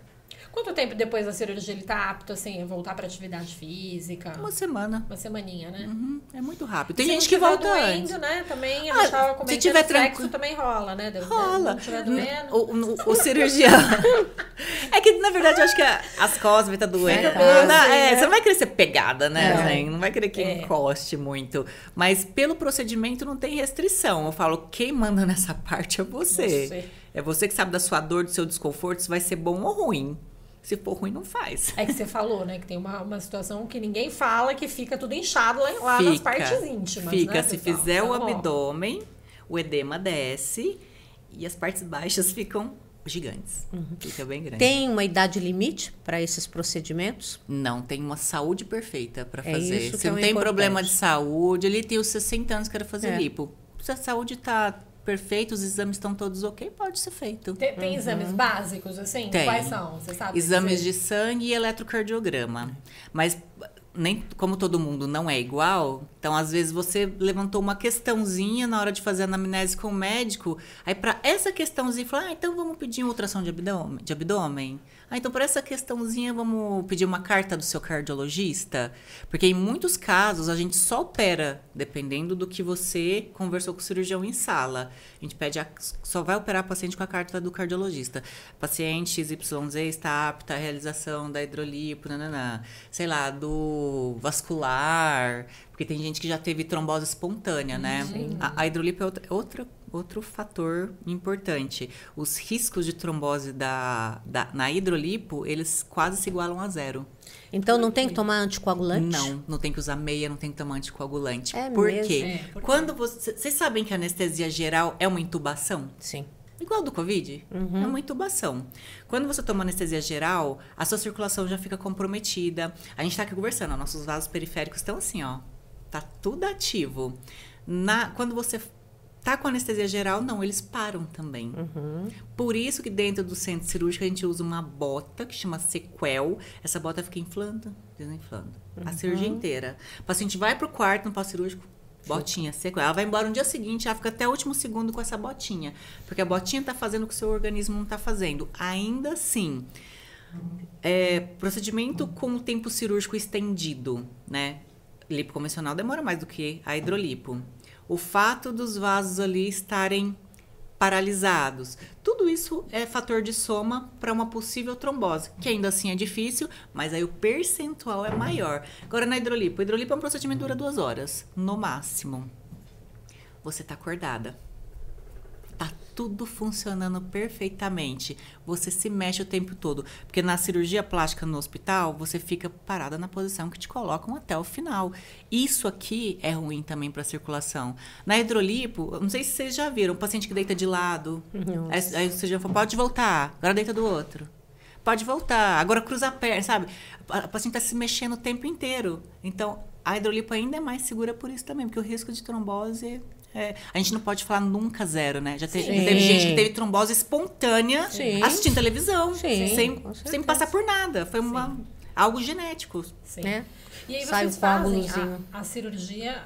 Quanto tempo depois da cirurgia ele tá apto, assim, a voltar pra atividade física? Uma semana. Uma semaninha, né? É muito rápido. Tem gente que volta doendo, antes. Né? Também achava como que sexo também rola, né? Rola. Se tiver doendo. O cirurgião... é que, na verdade, eu acho que as costas tá doendo. Você não vai querer ser pegada, né? Não vai querer que encoste muito. Mas pelo procedimento não tem restrição. Eu falo, quem manda nessa parte é você. É você que sabe da sua dor, do seu desconforto, se vai ser bom ou ruim. Se for ruim, não faz. É que você falou, né? Que tem uma situação que ninguém fala, que fica tudo inchado lá nas partes íntimas, né, se fizer o abdômen, o edema desce e as partes baixas ficam gigantes. Fica bem grande. Tem uma idade limite para esses procedimentos? Não, tem uma saúde perfeita para fazer. Isso se não tem problema de saúde, ele tem os 60 anos que era fazer lipo. Se a saúde tá... perfeito, os exames estão todos ok, pode ser feito. Tem exames básicos, assim? Tem. Quais são? Você sabe? Exames de sangue e eletrocardiograma. Mas, como todo mundo não é igual, então, às vezes, você levantou uma questãozinha na hora de fazer a anamnese com o médico, aí, para essa questãozinha, falou, então, vamos pedir uma ultrassom de abdômen. Então, para essa questãozinha, vamos pedir uma carta do seu cardiologista? Porque, em muitos casos, a gente só opera, dependendo do que você conversou com o cirurgião em sala. A gente só vai operar o paciente com a carta do cardiologista. Paciente XYZ está apta à realização da hidrolipo, sei lá, do vascular... porque tem gente que já teve trombose espontânea, né? A hidrolipo é outro fator importante. Os riscos de trombose na hidrolipo, eles quase se igualam a zero. Então, não tem que tomar anticoagulante? Não tem que usar meia, não tem que tomar anticoagulante. Por quê? Quando vocês sabem que a anestesia geral é uma intubação? Sim. Igual do Covid, é uma intubação. Quando você toma anestesia geral, a sua circulação já fica comprometida. A gente tá aqui conversando, nossos vasos periféricos estão assim, ó. Tá tudo ativo. Quando você tá com anestesia geral, não, eles param também. Por isso que dentro do centro cirúrgico a gente usa uma bota que chama sequel. Essa bota fica inflando, desinflando. A cirurgia inteira. O paciente vai pro quarto, no pós-cirúrgico, botinha sequel. Ela vai embora no dia seguinte, ela fica até o último segundo com essa botinha. Porque a botinha tá fazendo o que o seu organismo não tá fazendo. Ainda assim... Procedimento com tempo cirúrgico estendido, né? Lipo convencional demora mais do que a hidrolipo. O fato dos vasos ali estarem paralisados. Tudo isso é fator de soma para uma possível trombose, que ainda assim é difícil, mas aí o percentual é maior. Agora na hidrolipo. Hidrolipo é um procedimento que dura 2 horas, no máximo. Você tá acordada. Tá tudo funcionando perfeitamente. Você se mexe o tempo todo. Porque na cirurgia plástica no hospital, você fica parada na posição que te colocam até o final. Isso aqui é ruim também para a circulação. Na hidrolipo, não sei se vocês já viram, um paciente que deita de lado. Aí o cirurgião fala, pode voltar. Agora deita do outro. Pode voltar. Agora cruza a perna, sabe? O paciente tá se mexendo o tempo inteiro. Então, a hidrolipo ainda é mais segura por isso também. Porque o risco de trombose... a gente não pode falar nunca zero, né? Já teve gente que teve trombose espontânea, sim, assistindo televisão, sim, sem passar por nada. Foi algo genético. Sim. Né? E aí vocês fazem a cirurgia,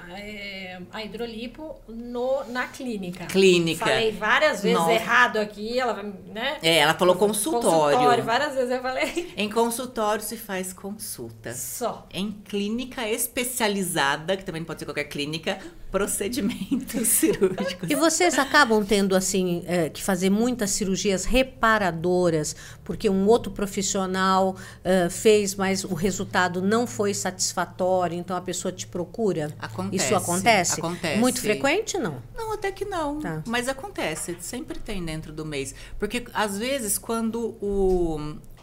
a hidrolipo na clínica. Clínica. Falei várias vezes errado aqui, ela, né? Ela falou consultório. Consultório, várias vezes eu falei. Em consultório se faz consulta. Só. Em clínica especializada, que também pode ser qualquer clínica, procedimentos cirúrgicos. E vocês acabam tendo, assim, que fazer muitas cirurgias reparadoras, porque um outro profissional fez, mas o resultado não foi satisfatório, então a pessoa te procura? Acontece. Isso acontece? Acontece. Muito frequente, não? Não, até que não. Tá. Mas acontece, sempre tem dentro do mês. Porque, às vezes, quando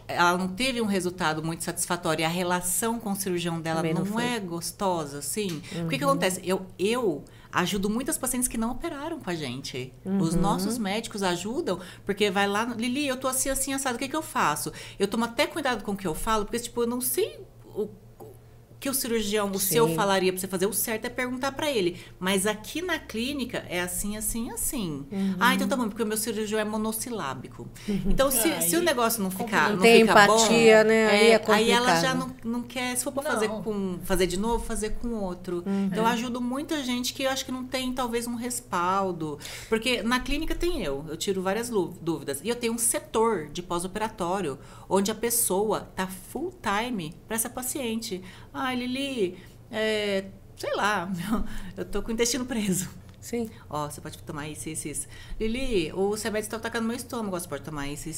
ela não teve um resultado muito satisfatório e a relação com o cirurgião dela não é gostosa, assim. Uhum. O que acontece? Eu ajudo muitas pacientes que não operaram com a gente. Uhum. Os nossos médicos ajudam, porque vai lá... Lili, eu tô assim, assim, assado, o que eu faço? Eu tomo até cuidado com o que eu falo, porque, tipo, eu não sei... Que o cirurgião, o seu, falaria pra você fazer o certo é perguntar pra ele. Mas aqui na clínica é assim, assim, assim. Uhum. Ah, então tá bom, porque o meu cirurgião é monossilábico. Então, se o negócio não ficar bom... Não tem empatia, né? Aí é complicado. Aí ela já não quer... Se for pra fazer de novo, fazer com outro. Uhum. Então, eu ajudo muita gente que eu acho que não tem, talvez, um respaldo. Porque na clínica tem eu tiro várias dúvidas. E eu tenho um setor de pós-operatório, onde a pessoa tá full time pra essa paciente. Lili, sei lá, eu tô com o intestino preso. Sim. Ó, você pode tomar isso. Lili, o remédio está atacando meu estômago, você pode tomar isso.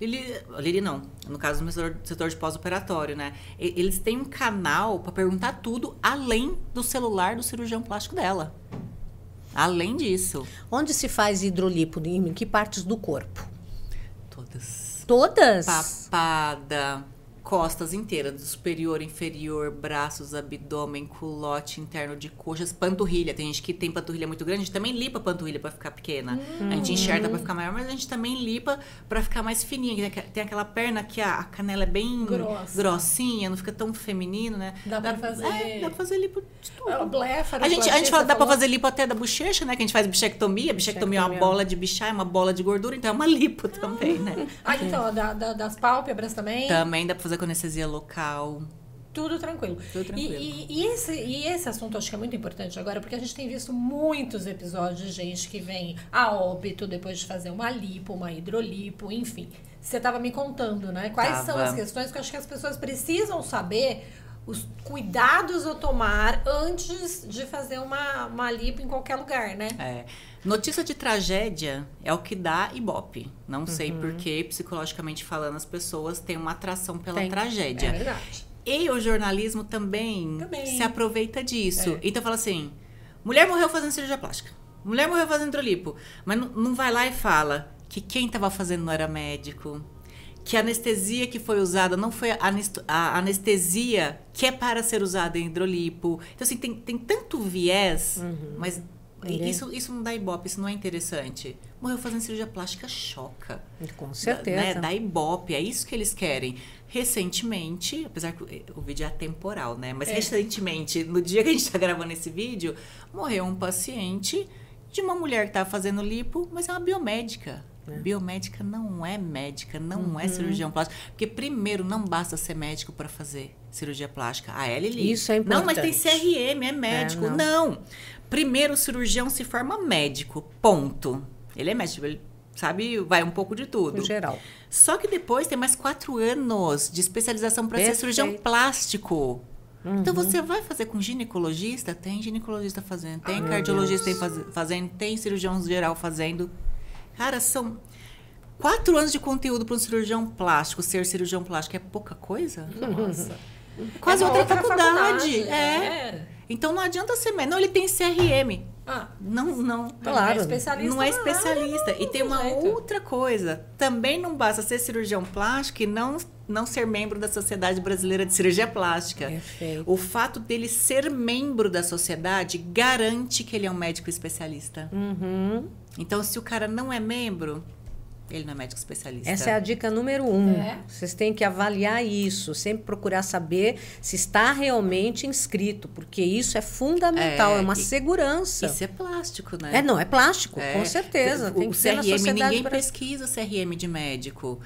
Lili não, no caso do meu setor de pós-operatório, né? Eles têm um canal para perguntar tudo além do celular do cirurgião plástico dela. Além disso. Onde se faz hidrolipo? Em que partes do corpo? Todas. Todas? Papada... Costas inteiras, do superior, inferior, braços, abdômen, culote interno de coxas, panturrilha. Tem gente que tem panturrilha muito grande, a gente também lipa a panturrilha pra ficar pequena. A gente enxerga pra ficar maior, mas a gente também lipa pra ficar mais fininha. Tem aquela perna que a canela é bem grossinha, não fica tão feminino, né? Dá pra fazer lipo de tudo. É o blefa, a gente fala, dá pra fazer lipo até da bochecha, né? Que a gente faz bichectomia. Bichectomia é uma bola de bichar, é uma bola de gordura, então é uma lipo também, né? Então, das pálpebras também? Também dá pra fazer com anestesia local. Tudo tranquilo. Tudo tranquilo. E esse assunto acho que é muito importante agora, porque a gente tem visto muitos episódios de gente que vem a óbito depois de fazer uma lipo, uma hidrolipo, enfim. Você estava me contando, né? Quais são as questões que eu acho que as pessoas precisam saber, os cuidados a tomar antes de fazer uma lipo em qualquer lugar, né? Notícia de tragédia é o que dá ibope. Não sei porque, psicologicamente falando, as pessoas têm uma atração pela tragédia. É verdade. E o jornalismo também se aproveita disso. Então fala assim, mulher morreu fazendo cirurgia plástica, mulher morreu fazendo hidrolipo. Mas não vai lá e fala que quem estava fazendo não era médico, que a anestesia que foi usada não foi a anestesia que é para ser usada em hidrolipo. Então assim, tem tanto viés, mas... Isso não dá ibope, isso não é interessante. Morreu fazendo cirurgia plástica choca. Com certeza. Né? Dá ibope, é isso que eles querem. Recentemente, apesar que o vídeo é atemporal, né? Mas recentemente, no dia que a gente tá gravando esse vídeo, morreu um paciente de uma mulher que tava fazendo lipo, mas é uma biomédica. Biomédica não é médica, não é cirurgião plástico. Porque primeiro, não basta ser médico para fazer cirurgia plástica. Ah, Lili. Isso é importante. Não, mas tem CRM, é médico. Não. Primeiro, o cirurgião se forma médico, ponto. Ele é médico, ele sabe, vai um pouco de tudo. No geral. Só que depois tem mais 4 anos de especialização para ser cirurgião plástico. Uhum. Então, você vai fazer com ginecologista? Tem ginecologista fazendo, tem cardiologista fazendo, tem cirurgião geral fazendo. Cara, são 4 anos de conteúdo para um cirurgião plástico. Ser cirurgião plástico é pouca coisa? Nossa. Quase é outra faculdade. É. Então, não adianta ser... Não, ele tem CRM. Não. Claro. Não é especialista. E tem uma outra coisa. Também não basta ser cirurgião plástico e não ser membro da Sociedade Brasileira de Cirurgia Plástica. Perfeito. O fato dele ser membro da sociedade garante que ele é um médico especialista. Uhum. Então, se o cara não é membro, ele não é médico especialista. Essa é a dica número 1. É. Vocês têm que avaliar isso. Sempre procurar saber se está realmente inscrito. Porque isso é fundamental. É uma segurança. Isso é plástico, né? É plástico. É. Com certeza. Tem que ser na sociedade. Ninguém pesquisa o CRM de médico.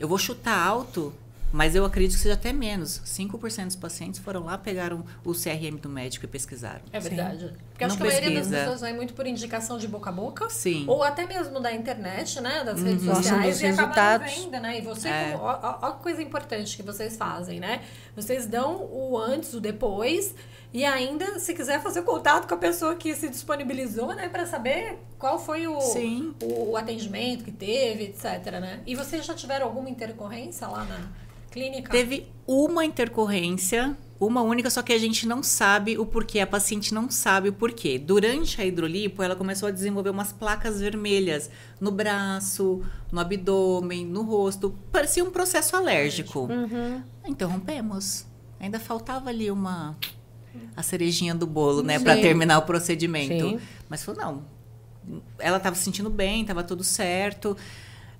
Eu vou chutar alto, mas eu acredito que seja até menos. 5% dos pacientes foram lá, pegaram o CRM do médico e pesquisaram. É verdade. Sim. Porque acho que a maioria das pessoas vai muito por indicação de boca a boca. Sim. Ou até mesmo da internet, né? Das redes sociais. E acaba ainda, né? E você, ó a coisa importante que vocês fazem, né? Vocês dão o antes, o depois. E ainda, se quiser fazer contato com a pessoa que se disponibilizou, né? Pra saber qual foi o atendimento que teve, etc, né? E vocês já tiveram alguma intercorrência lá na clínica? Teve uma intercorrência, uma única, só que a gente não sabe o porquê, a paciente não sabe o porquê. Durante a hidrolipo, ela começou a desenvolver umas placas vermelhas no braço, no abdômen, no rosto. Parecia um processo alérgico. Uhum. Interrompemos. Ainda faltava ali a cerejinha do bolo, né? Para terminar o procedimento. Sim. Mas falou, não. Ela estava se sentindo bem, estava tudo certo.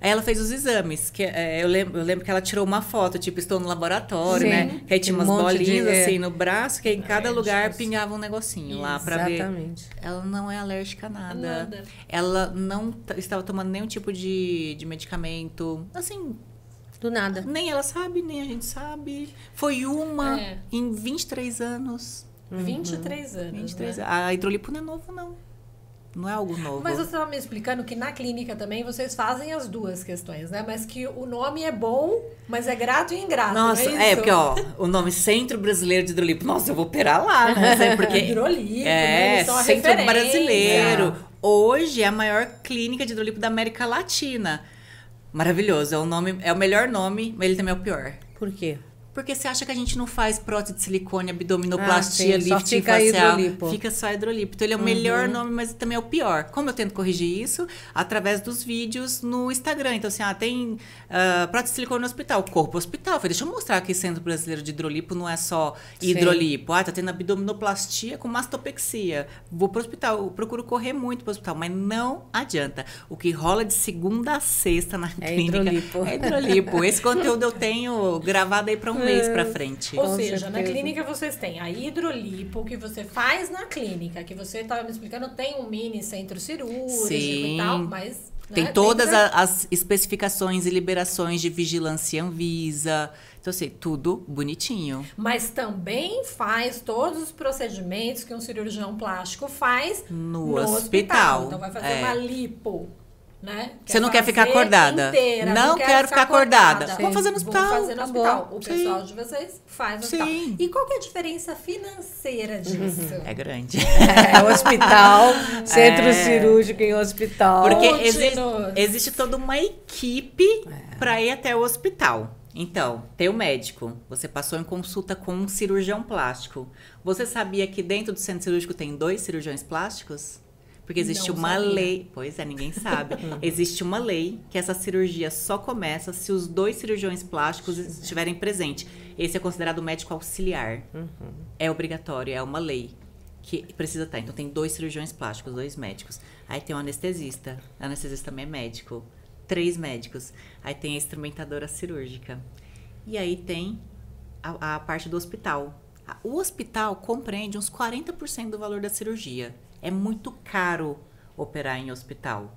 Aí ela fez os exames, que eu lembro que ela tirou uma foto, tipo, estou no laboratório, né? Que aí tinha umas bolinhas assim no braço, que aí em cada lugar pingava um negocinho lá pra ver. Exatamente. Ela não é alérgica a nada. Ela não estava tomando nenhum tipo de medicamento, assim... Do nada. Nem ela sabe, nem a gente sabe. Foi uma em 23 anos. 23 anos, 23 anos. A hidrolipo não é novo, não. Não é algo novo. Mas você estava me explicando que na clínica também vocês fazem as duas questões, né? Mas que o nome é bom, mas é grato e ingrato. Nossa, porque o nome Centro Brasileiro de Hidrolipo. Nossa, eu vou operar lá, né? Porque hidrolipo, né? Centro Brasileiro. Hoje é a maior clínica de hidrolipo da América Latina. Maravilhoso. É o melhor nome, mas ele também é o pior. Por quê? Porque você acha que a gente não faz prótese de silicone, abdominoplastia, lifting facial. Fica só hidrolipo. Então, ele é o melhor nome, mas também é o pior. Como eu tento corrigir isso? Através dos vídeos no Instagram. Então, assim, tem prótese de silicone no hospital. Corpo hospital. Falei, deixa eu mostrar aqui, Centro Brasileiro de Hidrolipo não é só hidrolipo. Tá tendo abdominoplastia com mastopexia. Vou pro hospital. Eu procuro correr muito pro hospital, mas não adianta. O que rola de segunda a sexta na clínica hidrolipo. É hidrolipo. Esse conteúdo eu tenho gravado aí pra um mês pra frente. Ou seja, na clínica vocês têm a hidrolipo que você faz na clínica, que você estava me explicando, tem um mini centro cirúrgico e tal, mas... Tem todas as especificações e liberações de vigilância Anvisa. Então, assim, tudo bonitinho. Mas também faz todos os procedimentos que um cirurgião plástico faz no hospital. Então, vai fazer uma lipo. Né? Você não quer ficar acordada? Inteira. Não quero ficar acordada. Vamos fazer no hospital. Vamos fazer no hospital. O pessoal de vocês faz no hospital. E qual que é a diferença financeira disso? É grande. É hospital, centro cirúrgico em hospital. Porque existe toda uma equipe para ir até o hospital. Então, tem o médico. Você passou em consulta com um cirurgião plástico. Você sabia que dentro do centro cirúrgico tem 2 cirurgiões plásticos? Porque existe uma lei... Pois é, ninguém sabe. Existe uma lei que essa cirurgia só começa se os 2 cirurgiões plásticos estiverem presentes. Esse é considerado médico auxiliar. Uhum. É obrigatório, é uma lei que precisa estar. Então, tem 2 cirurgiões plásticos, 2 médicos. Aí tem um anestesista. O anestesista também é médico. 3 médicos. Aí tem a instrumentadora cirúrgica. E aí tem a parte do hospital. O hospital compreende uns 40% do valor da cirurgia. É muito caro operar em hospital.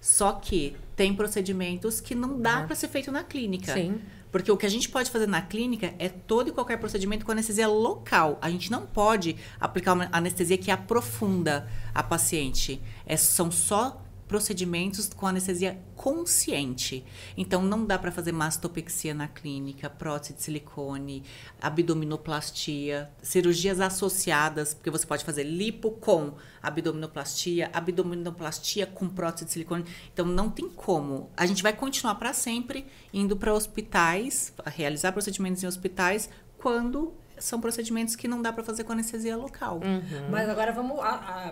Só que tem procedimentos que não dá para ser feito na clínica. Sim. Porque o que a gente pode fazer na clínica é todo e qualquer procedimento com anestesia local. A gente não pode aplicar uma anestesia que aprofunda a paciente. São só procedimentos com anestesia consciente. Então, não dá para fazer mastopexia na clínica, prótese de silicone, abdominoplastia, cirurgias associadas, porque você pode fazer lipo com abdominoplastia, abdominoplastia com prótese de silicone. Então, não tem como. A gente vai continuar para sempre indo para hospitais, realizar procedimentos em hospitais, quando são procedimentos que não dá para fazer com anestesia local. Uhum. Mas agora vamos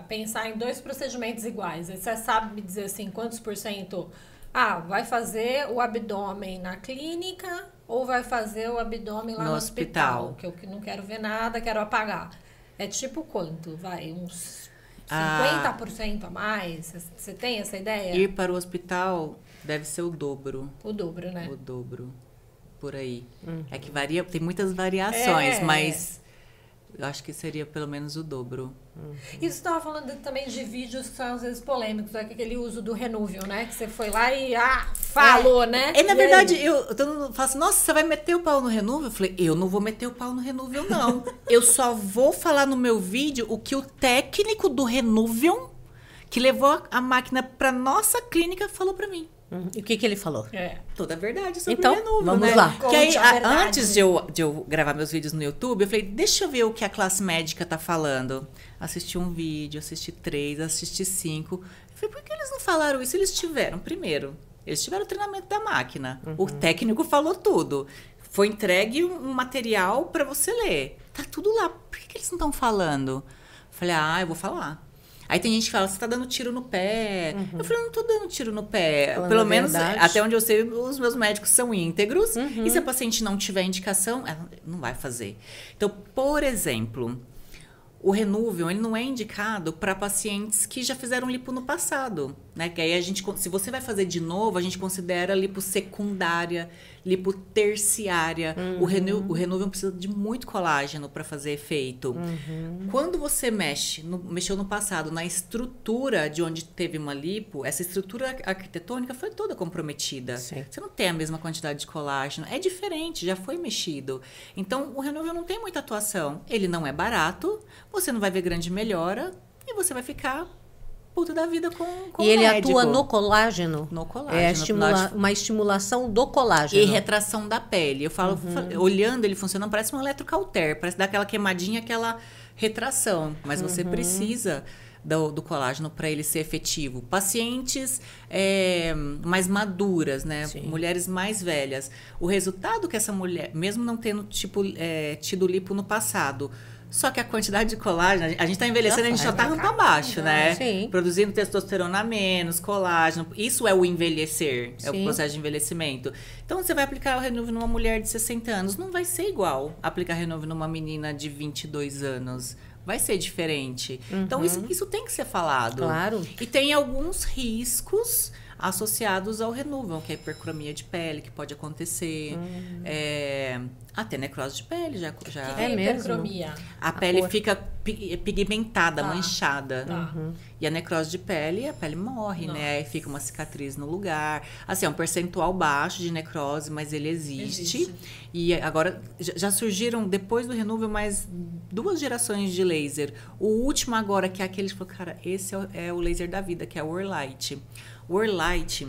pensar em dois procedimentos iguais. Você sabe me dizer assim, quantos por cento vai fazer o abdômen na clínica ou vai fazer o abdômen lá no hospital? Que eu não quero ver nada, quero apagar. É tipo quanto? Vai, uns 50% a mais? Você tem essa ideia? Ir para o hospital deve ser o dobro. O dobro, né? O dobro. Por aí. Uhum. É que varia, tem muitas variações, mas eu acho que seria pelo menos o dobro. Uhum. E você estava falando também de vídeos que são às vezes polêmicos, aquele uso do Renuvion, né? Que você foi lá e falou, né? Na verdade, eu todo mundo fala assim, nossa, você vai meter o pau no Renuvion? Eu falei, eu não vou meter o pau no Renuvion, não. Eu só vou falar no meu vídeo o que o técnico do Renuvion, que levou a máquina para nossa clínica, falou para mim. E o que ele falou? Toda a verdade sobre o Renuvion, vamos lá. Que aí, antes de eu gravar meus vídeos no YouTube, eu falei, deixa eu ver o que a classe médica tá falando. Assisti um vídeo, assisti 3, assisti 5. Eu falei, por que eles não falaram isso? Eles tiveram o treinamento da máquina. Uhum. O técnico falou tudo. Foi entregue um material para você ler. Tá tudo lá. Por que eles não estão falando? Eu falei, eu vou falar. Aí tem gente que fala, você tá dando tiro no pé. Uhum. Eu falei, eu não tô dando tiro no pé. Pelo menos, até onde eu sei, os meus médicos são íntegros. Uhum. E se a paciente não tiver indicação, ela não vai fazer. Então, por exemplo, o Renuvion, ele não é indicado para pacientes que já fizeram lipo no passado, né? Que aí a gente, se você vai fazer de novo, a gente considera lipo secundária, lipo terciária. Uhum. O Renuvion precisa de muito colágeno para fazer efeito. Uhum. Quando você mexeu no passado na estrutura de onde teve uma lipo, essa estrutura arquitetônica foi toda comprometida. Sim. Você não tem a mesma quantidade de colágeno, é diferente, já foi mexido. Então, o Renuvion não tem muita atuação. Ele não é barato, você não vai ver grande melhora e você vai ficar puto da vida com o médico. E ele atua no colágeno? No colágeno. É uma estimulação do colágeno. E retração da pele. Eu falo, olhando ele funcionando, parece um eletrocauter, parece dar aquela queimadinha, aquela retração. Mas você precisa do colágeno para ele ser efetivo. Pacientes mais maduras, né? Sim. Mulheres mais velhas. O resultado que essa mulher, mesmo não tendo tido lipo no passado, só que a quantidade de colágeno, a gente está envelhecendo, a gente já está indo para baixo, né? Sim. Produzindo testosterona a menos, colágeno. Isso é o envelhecer, é o processo de envelhecimento. Então, você vai aplicar o Renuvion numa mulher de 60 anos, não vai ser igual aplicar Renuvion numa menina de 22 anos. Vai ser diferente. Uhum. Então, isso tem que ser falado. Claro. E tem alguns riscos associados ao Renuvion, que é a hipercromia de pele, que pode acontecer. Até necrose de pele já. Que é hipercromia? Mesmo? A pele fica pigmentada, manchada. Tá. Uhum. E a necrose de pele, a pele morre, né? E fica uma cicatriz no lugar. Assim, é um percentual baixo de necrose, mas ele existe. E agora, já surgiram, depois do Renuvion, mais 2 gerações de laser. O último agora, que é aquele que falou, cara, esse é o laser da vida, que é o ErLight. O ErLight,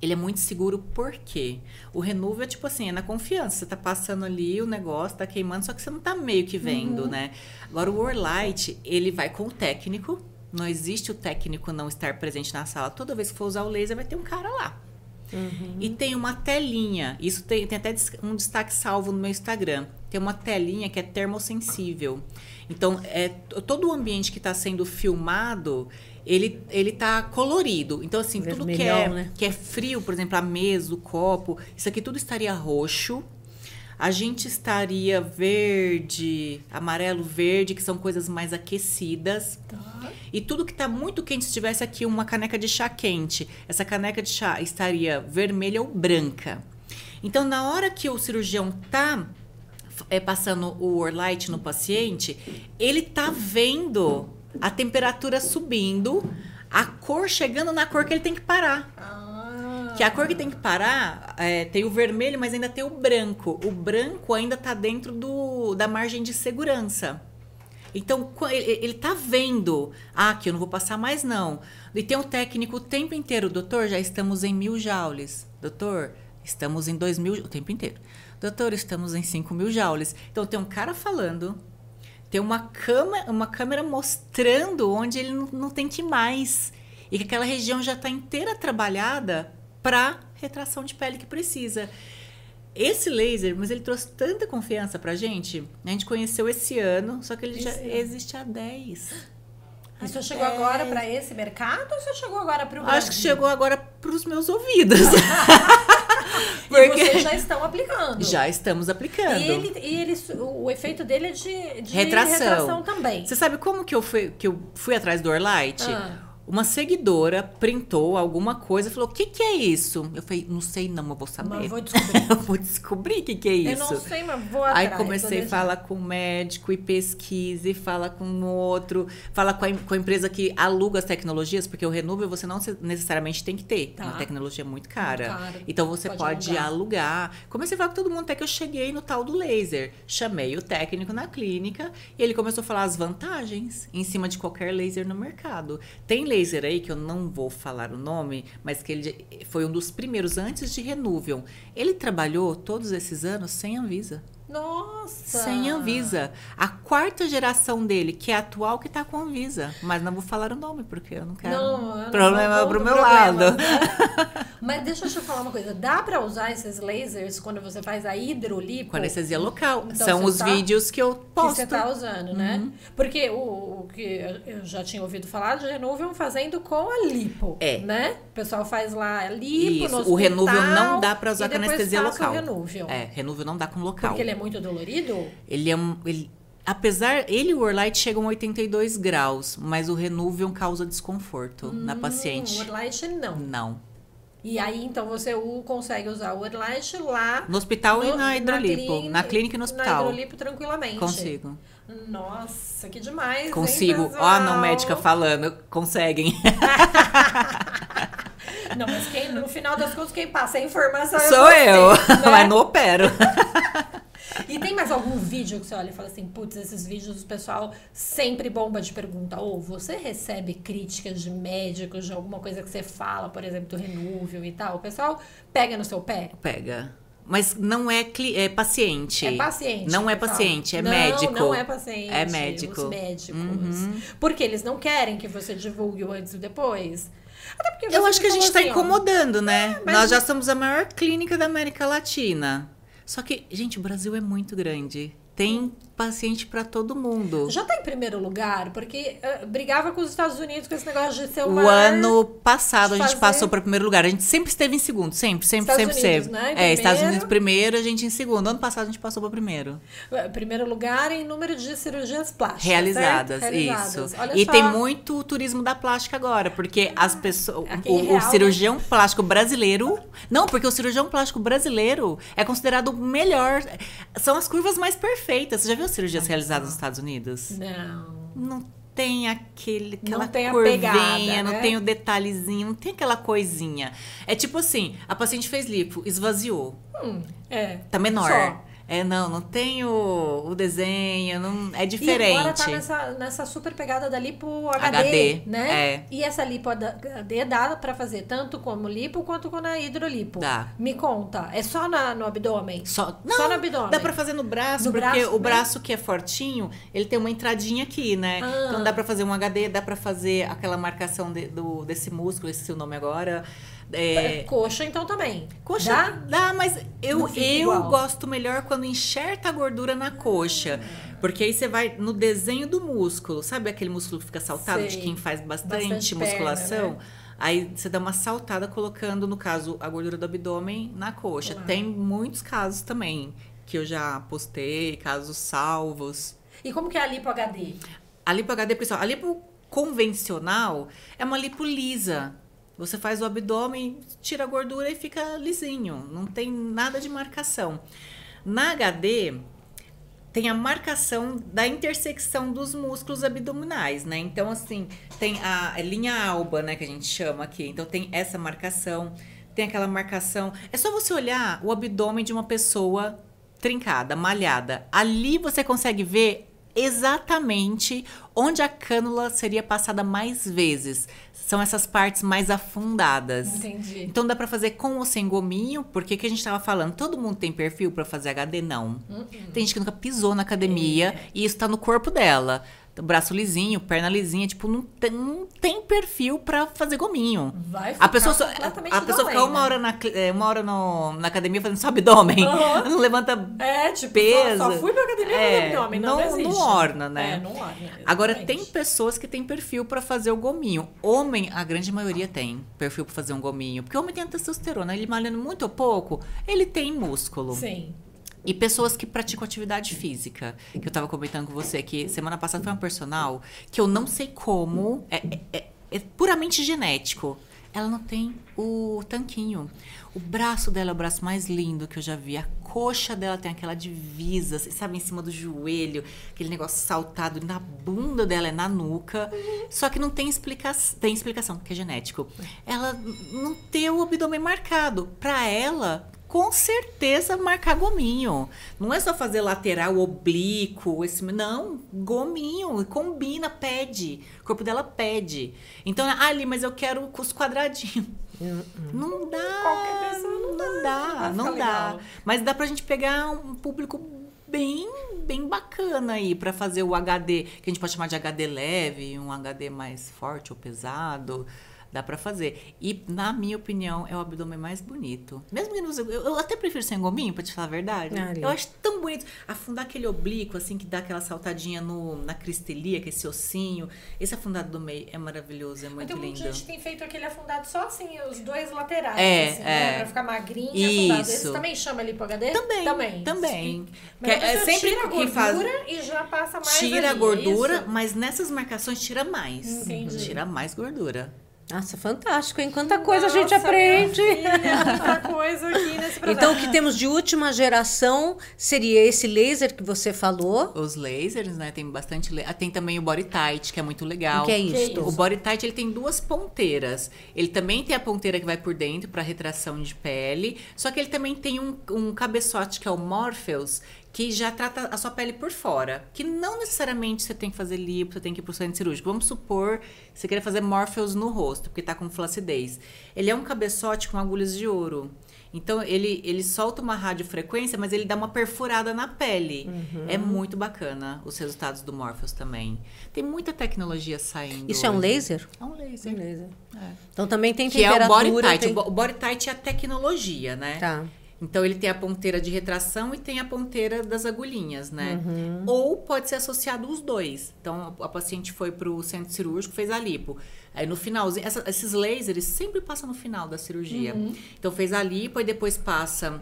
ele é muito seguro, por quê? O Renuvion é tipo assim, é na confiança. Você tá passando ali o negócio, tá queimando, só que você não tá meio que vendo, né? Agora, o ErLight, ele vai com o técnico. Não existe o técnico não estar presente na sala. Toda vez que for usar o laser, vai ter um cara lá. Uhum. E tem uma telinha. Isso tem até um destaque salvo no meu Instagram. Tem uma telinha que é termossensível. Então, todo o ambiente que tá sendo filmado, ele tá colorido. Então, assim, vermelhão, tudo que é frio, por exemplo, a mesa, o copo, isso aqui tudo estaria roxo. A gente estaria verde, amarelo, verde, que são coisas mais aquecidas. Tá. E tudo que tá muito quente, se tivesse aqui uma caneca de chá quente, essa caneca de chá estaria vermelha ou branca. Então, na hora que o cirurgião tá passando o ErLight no paciente, ele tá vendo a temperatura subindo, a cor chegando na cor que ele tem que parar. Que a cor que tem que parar, tem o vermelho, mas ainda tem o branco. O branco ainda tá dentro da margem de segurança. Então, ele está vendo. Ah, aqui eu não vou passar mais, não. E tem um técnico o tempo inteiro. Doutor, já estamos em 1000 joules. Doutor, estamos em 2000... O tempo inteiro. Doutor, estamos em 5000 joules. Então, tem um cara falando. Tem uma câmera mostrando onde ele não tem que ir mais. E que aquela região já está inteira trabalhada para retração de pele que precisa. Esse laser, mas ele trouxe tanta confiança pra gente. A gente conheceu esse ano, só que ele já existe há 10. E só chegou agora pra esse mercado ou só chegou agora pro Brasil? Acho que chegou agora pros meus ouvidos. Porque... E vocês já estão aplicando. Já estamos aplicando. E ele, o efeito dele é de retração também. Você sabe como que eu fui atrás do Orlight? Uma seguidora printou alguma coisa e falou, o que que é isso? Eu falei, não sei não, eu vou saber. Mas vou descobrir. Eu vou descobrir o que que é isso. Eu não sei, mas vou atrás. Aí comecei a falar com o médico e pesquisa e fala com outro. Fala com a empresa que aluga as tecnologias, porque o Renuvion você não necessariamente tem que ter. Tá. Uma tecnologia muito cara. Então você pode alugar. Comecei a falar com todo mundo até que eu cheguei no tal do laser. Chamei o técnico na clínica e ele começou a falar as vantagens em cima de qualquer laser no mercado. Tem laser aí, que eu não vou falar o nome, mas que ele foi um dos primeiros antes de Renuvion. Ele trabalhou todos esses anos sem Anvisa. Nossa! Sem Anvisa. A 4ª geração dele, que é a atual, que tá com Anvisa. Mas não vou falar o nome, porque eu não quero problema pro meu lado. Mas deixa eu te falar uma coisa. Dá pra usar esses lasers quando você faz a hidrolipo? Com anestesia local. Então, são os vídeos que eu posto. Que você tá usando, né? Porque o que eu já tinha ouvido falar de Renuvion fazendo com a lipo. É. Né? O pessoal faz lá a lipo, isso. No hospital. O Renuvion não dá pra usar com anestesia local. O Renuvion. É, Renuvion não dá com local. Porque ele é muito dolorido? Ele e o Orlight chegam a 82 graus, mas o Renuvion causa desconforto na paciente. O Orlight não. Não. E aí, então, você consegue usar o ErLight lá... No hospital e na hidrolipo. Na clínica e no hospital. Na hidrolipo, tranquilamente. Consigo. Nossa, que demais, consigo. Hein, pessoal? Não, médica falando. Conseguem. Não, mas no final das contas, quem passa a informação sou eu, você, né? Mas não opero. E tem mais algum vídeo que você olha e fala assim, putz, esses vídeos o pessoal sempre bomba de pergunta, ou você recebe críticas de médicos, de alguma coisa que você fala, por exemplo, do Renuvion e tal, o pessoal pega no seu pé? Pega. Mas não é, é paciente. É paciente. Não é paciente, é médico. Não é paciente. É médico. Os médicos. Uhum. Porque eles não querem que você divulgue o antes e o depois. Até eu acho que a gente está incomodando, né? Mas... Nós já somos a maior clínica da América Latina. Só que, gente, o Brasil é muito grande. Tem paciente pra todo mundo. Já tá em primeiro lugar, porque brigava com os Estados Unidos com esse negócio de ser o ano passado a gente passou pra primeiro lugar. A gente sempre esteve em segundo, sempre. Né? Estados Unidos primeiro, a gente em segundo. Ano passado a gente passou pra primeiro. Primeiro lugar em número de cirurgias plásticas. Realizadas, isso. Olha e só. Tem muito turismo da plástica agora, porque as pessoas... O cirurgião plástico brasileiro... Não, porque o cirurgião plástico brasileiro é considerado o melhor. São as curvas mais perfeitas. Você já viu cirurgias realizadas nos Estados Unidos? Não tem aquela curvinha, pegada, né? Não tem o detalhezinho, não tem aquela coisinha. É tipo assim, a paciente fez lipo, esvaziou. Tá menor. Só. Não tem o desenho, é diferente. E agora tá nessa super pegada da lipo HD, né? E essa lipo HD dá pra fazer tanto como lipo quanto como na hidrolipo. Dá. Me conta, é só no abdômen? Só no abdômen. Dá pra fazer no braço, porque o braço que é fortinho, ele tem uma entradinha aqui, né? Então dá pra fazer um HD, dá pra fazer aquela marcação desse músculo, esse seu nome agora... Coxa, então, também. Coxa? Dá, mas eu gosto melhor quando enxerta a gordura na coxa. Porque aí você vai no desenho do músculo. Sabe aquele músculo que fica saltado? Sei. De quem faz bastante musculação? Perna, né? Aí você dá uma saltada colocando, no caso, a gordura do abdômen na coxa. Claro. Tem muitos casos também que eu já postei, casos salvos. E como que é a lipo HD? A lipo HD, pessoal, a lipo convencional é uma lipo lisa. Você faz o abdômen, tira a gordura e fica lisinho. Não tem nada de marcação. Na HD, tem a marcação da intersecção dos músculos abdominais, né? Então, assim, tem a linha alba, né? Que a gente chama aqui. Então, tem essa marcação, tem aquela marcação. É só você olhar o abdômen de uma pessoa trincada, malhada. Ali você consegue ver exatamente onde a cânula seria passada mais vezes. São essas partes mais afundadas. Entendi. Então dá pra fazer com ou sem gominho, porque que a gente tava falando, todo mundo tem perfil pra fazer HD? Não. Tem gente que nunca pisou na academia e isso tá no corpo dela. Então, braço lisinho, perna lisinha, tipo, não tem perfil pra fazer gominho. Vai ficar a pessoa fica uma hora na academia fazendo só abdômen, não levanta peso. Só fui pra academia fazer abdômen, não orna, né? É, não orna. Exatamente. Agora, tem pessoas que têm perfil pra fazer o gominho. Homem, a grande maioria tem perfil pra fazer um gominho, porque o homem tem a testosterona, ele malhando muito ou pouco, ele tem músculo. Sim. E pessoas que praticam atividade física, que eu tava comentando com você, que semana passada foi uma personal, que eu não sei como, é puramente genético. Ela não tem o tanquinho. O braço dela é o braço mais lindo que eu já vi. A coxa dela tem aquela divisa, sabe, em cima do joelho, aquele negócio saltado. Na bunda dela é na nuca. Só que não tem explicação. Tem explicação, porque é genético. Ela não tem o abdômen marcado. Pra ela, com certeza, marcar gominho. Não é só fazer lateral, oblíquo, não, gominho, combina, pede. O corpo dela pede. Então, ali, mas eu quero os quadradinhos. Não dá. Qualquer pessoa não dá. Mas dá pra gente pegar um público bem bacana aí pra fazer o HD, que a gente pode chamar de HD leve, um HD mais forte ou pesado. Dá pra fazer. E, na minha opinião, é o abdômen mais bonito. Mesmo que não use... Eu até prefiro sem gominho, pra te falar a verdade. Eu acho tão bonito. Afundar aquele oblíquo, assim, que dá aquela saltadinha na cristelia, que é esse ossinho. Esse afundado do meio é maravilhoso, é muito lindo. Então, a gente tem feito aquele afundado só, assim, os dois laterais. Né? Pra ficar magrinho e afundado. Esse também chama ali pro HD? Também. Sempre tira a gordura e já passa mais tira ali, a gordura, mas nessas marcações tira mais. Entendi. Tira mais gordura. Nossa, fantástico, hein? Quanta coisa a gente aprende. Quanta coisa aqui nesse programa. Então, o que temos de última geração seria esse laser que você falou. Os lasers, né? Tem bastante... Tem também o Body Tight, que é muito legal. O que é isso? O Body Tight, ele tem duas ponteiras. Ele também tem a ponteira que vai por dentro para retração de pele. Só que ele também tem um cabeçote, que é o Morpheus, que já trata a sua pele por fora. Que não necessariamente você tem que fazer lipo, você tem que ir pro centro cirúrgico. Vamos supor que você queira fazer Morpheus no rosto, porque tá com flacidez. Ele é um cabeçote com agulhas de ouro. Então, ele solta uma radiofrequência, mas ele dá uma perfurada na pele. É muito bacana os resultados do Morpheus também. Tem muita tecnologia saindo. Isso hoje. É um laser? É um laser. Então, também tem temperatura. Que é o Body Tight. O Body Tight é a tecnologia, né? Tá. Então, ele tem a ponteira de retração e tem a ponteira das agulhinhas, né? Ou pode ser associado os dois. Então, a paciente foi pro centro cirúrgico, fez a lipo. Aí, no finalzinho, esses lasers sempre passam no final da cirurgia. Então, fez a lipo e depois passa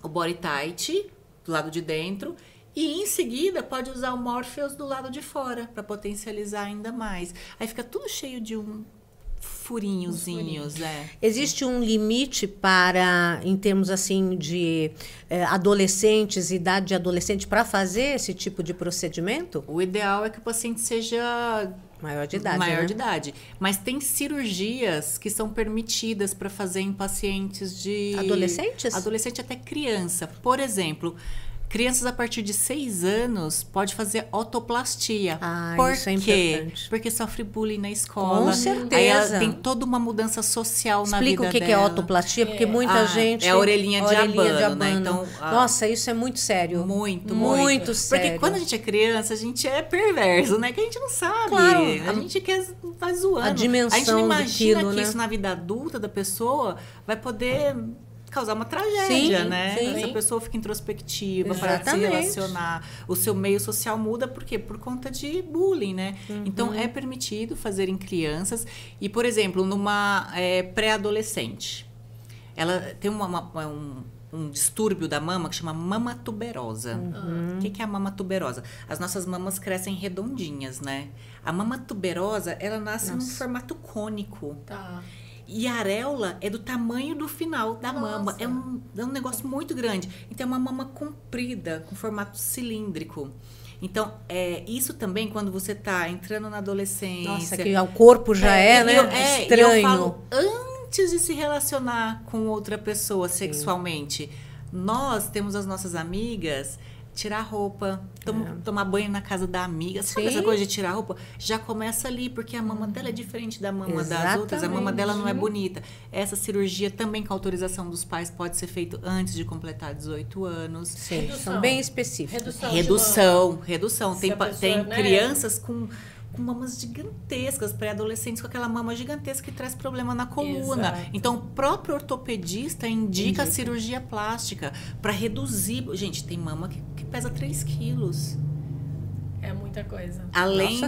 o Body Tight do lado de dentro. E, em seguida, pode usar o Morpheus do lado de fora para potencializar ainda mais. Aí, fica tudo cheio de furinhozinhos. Existe um limite para, em termos assim de adolescentes, idade de adolescente, para fazer esse tipo de procedimento? O ideal é que o paciente seja maior de idade. Mas tem cirurgias que são permitidas para fazer em pacientes de... Adolescentes? Adolescente até criança. Por exemplo, crianças a partir de 6 anos pode fazer otoplastia. Por isso é importante. Porque sofre bullying na escola. Com certeza. Aí ela tem toda uma mudança social na vida dela. Explica o que é otoplastia, porque muita gente... É a orelhinha de abano, né? Então, nossa, isso é muito sério. Muito sério. Porque quando a gente é criança, a gente é perverso, né? Que a gente não sabe. Claro, a gente quer tá zoando. A dimensão do quilo, né? A gente não imagina que isso na vida adulta da pessoa vai poder... causar uma tragédia, né? Essa pessoa fica introspectiva, para se relacionar. O seu meio social muda, por quê? Por conta de bullying, né? Então, é permitido fazer em crianças. E, por exemplo, numa pré-adolescente, ela tem um distúrbio da mama que chama mama tuberosa. O que é a mama tuberosa? As nossas mamas crescem redondinhas, né? A mama tuberosa, ela nasce num formato cônico. Tá. E a areola é do tamanho do final da mama. É um negócio muito grande. Então, é uma mama comprida, com formato cilíndrico. Então, isso também, quando você tá entrando na adolescência... Nossa, que o corpo já né? Estranho. E eu falo, antes de se relacionar com outra pessoa sexualmente, nós temos as nossas amigas... tirar roupa, tomar banho na casa da amiga. Sabe essa coisa de tirar roupa? Já começa ali, porque a mama dela é diferente da mama das outras. A mama dela não é bonita. Essa cirurgia também com autorização dos pais pode ser feita antes de completar 18 anos. Sim, redução. São bem específicos. Redução. Tem crianças com mamas gigantescas, pré-adolescentes com aquela mama gigantesca que traz problema na coluna. Exato. Então, o próprio ortopedista indica a cirurgia plástica para reduzir... Gente, tem mama que pesa 3 quilos. É muita coisa. Além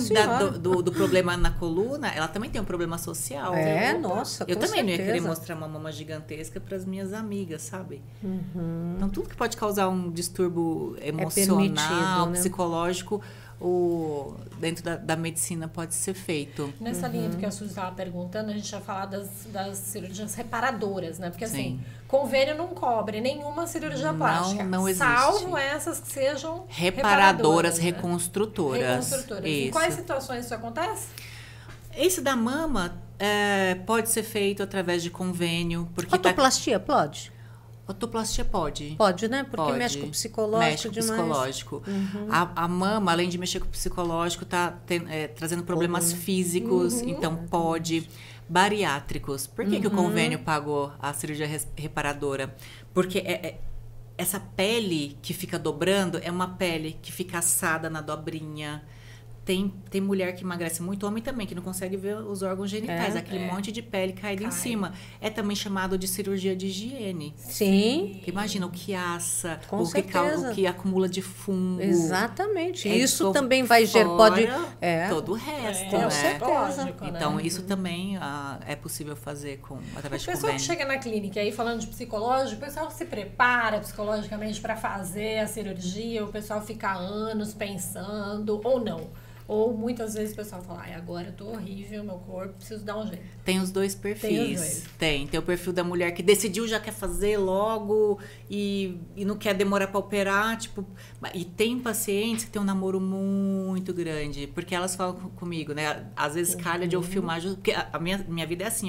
do problema na coluna, ela também tem um problema social. É, nossa, com certeza. Eu também não ia querer mostrar uma mama gigantesca para as minhas amigas, sabe? Uhum. Então, tudo que pode causar um distúrbio emocional, né? Psicológico... dentro da medicina pode ser feito. Nessa linha do que a Suzy estava perguntando, a gente já falou das cirurgias reparadoras, né? Porque assim, convênio não cobre nenhuma cirurgia plástica. Não existe. Salvo essas que sejam reparadoras, né? Reconstrutoras. Em quais situações isso acontece? Esse da mama pode ser feito através de convênio. Porque Otoplastia pode? Otoplastia pode. Pode, né? Porque mexe com o psicológico demais. Uhum. A mama, além de mexer com o psicológico, tá trazendo problemas físicos. Uhum. Então, pode. Bariátricos. Por que que o convênio pagou a cirurgia reparadora? Porque essa pele que fica dobrando é uma pele que fica assada na dobrinha. Tem mulher que emagrece muito, homem também, que não consegue ver os órgãos genitais. Aquele monte de pele caída em cima. É também chamado de cirurgia de higiene. Sim. Porque imagina o que assa, o que acumula de fungo. Exatamente. Isso também vai gerar... todo o resto, né? Com certeza. Lógico, então, isso também é possível fazer através de convênio. O pessoal que chega na clínica aí falando de psicológico, o pessoal se prepara psicologicamente para fazer a cirurgia, o pessoal fica anos pensando, ou não? Ou muitas vezes o pessoal fala, agora eu tô horrível, meu corpo, preciso dar um jeito. Tem os dois perfis. Tem o perfil da mulher que decidiu, já quer fazer logo e não quer demorar pra operar, E tem pacientes que tem um namoro muito grande, porque elas falam comigo, né? Às vezes calha de eu filmar, porque a minha vida é assim,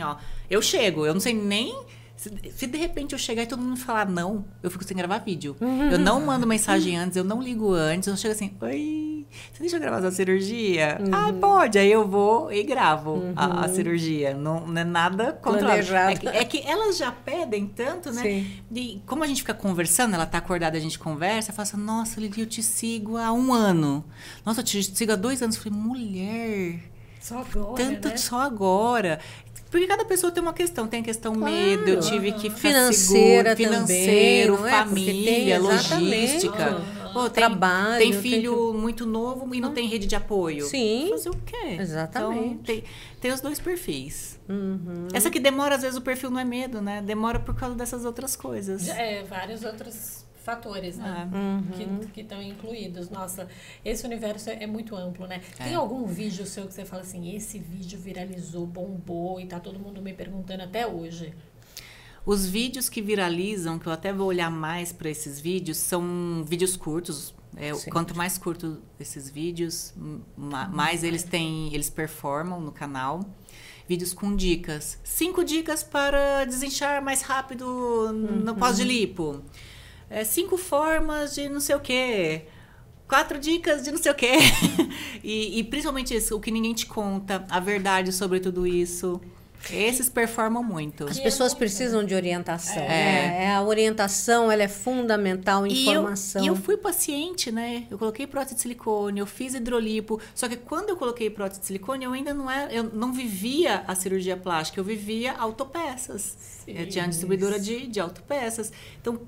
eu chego, eu não sei nem... Se de repente eu chegar e todo mundo falar não, eu fico sem gravar vídeo. Eu não mando mensagem antes, eu não ligo antes. Eu chego assim, oi, você deixa eu gravar essa cirurgia? Pode. Aí eu vou e gravo a cirurgia. Não é nada contra ela. É que elas já pedem tanto, né? Sim. E como a gente fica conversando, ela tá acordada, a gente conversa. Fala assim, nossa, Lili, eu te sigo há 1 ano. Nossa, eu te sigo há 2 anos. Eu falei, mulher... Só agora, só agora. Porque cada pessoa tem uma questão. Tem a questão medo, eu tive que ficar financeira seguro, financeiro, também, família, logística. Trabalho. Tem filho muito novo e não tem rede de apoio. Sim. Fazer o quê? Exatamente. Então, tem os dois perfis. Essa que demora, às vezes, o perfil não é medo, né? Demora por causa dessas outras coisas. Vários outros fatores, né? Que estão incluídos. Nossa, esse universo é muito amplo, né? Tem algum vídeo seu que você fala assim, esse vídeo viralizou, bombou e tá todo mundo me perguntando até hoje? Os vídeos que viralizam, que eu até vou olhar mais para esses vídeos, são vídeos curtos. Quanto mais curto esses vídeos, mais eles performam no canal. Vídeos com dicas. 5 dicas para desinchar mais rápido no pós-lipo. 5 formas de não sei o quê, 4 dicas de não sei o quê. E principalmente isso, o que ninguém te conta, a verdade sobre tudo isso. Esses performam muito. As pessoas precisam de orientação. A orientação, ela é fundamental, informação. E eu fui paciente, né? Eu coloquei prótese de silicone, eu fiz hidrolipo. Só que quando eu coloquei prótese de silicone, eu ainda não era, eu não vivia a cirurgia plástica, eu vivia autopeças. Sim. Eu tinha uma distribuidora de autopeças. Então,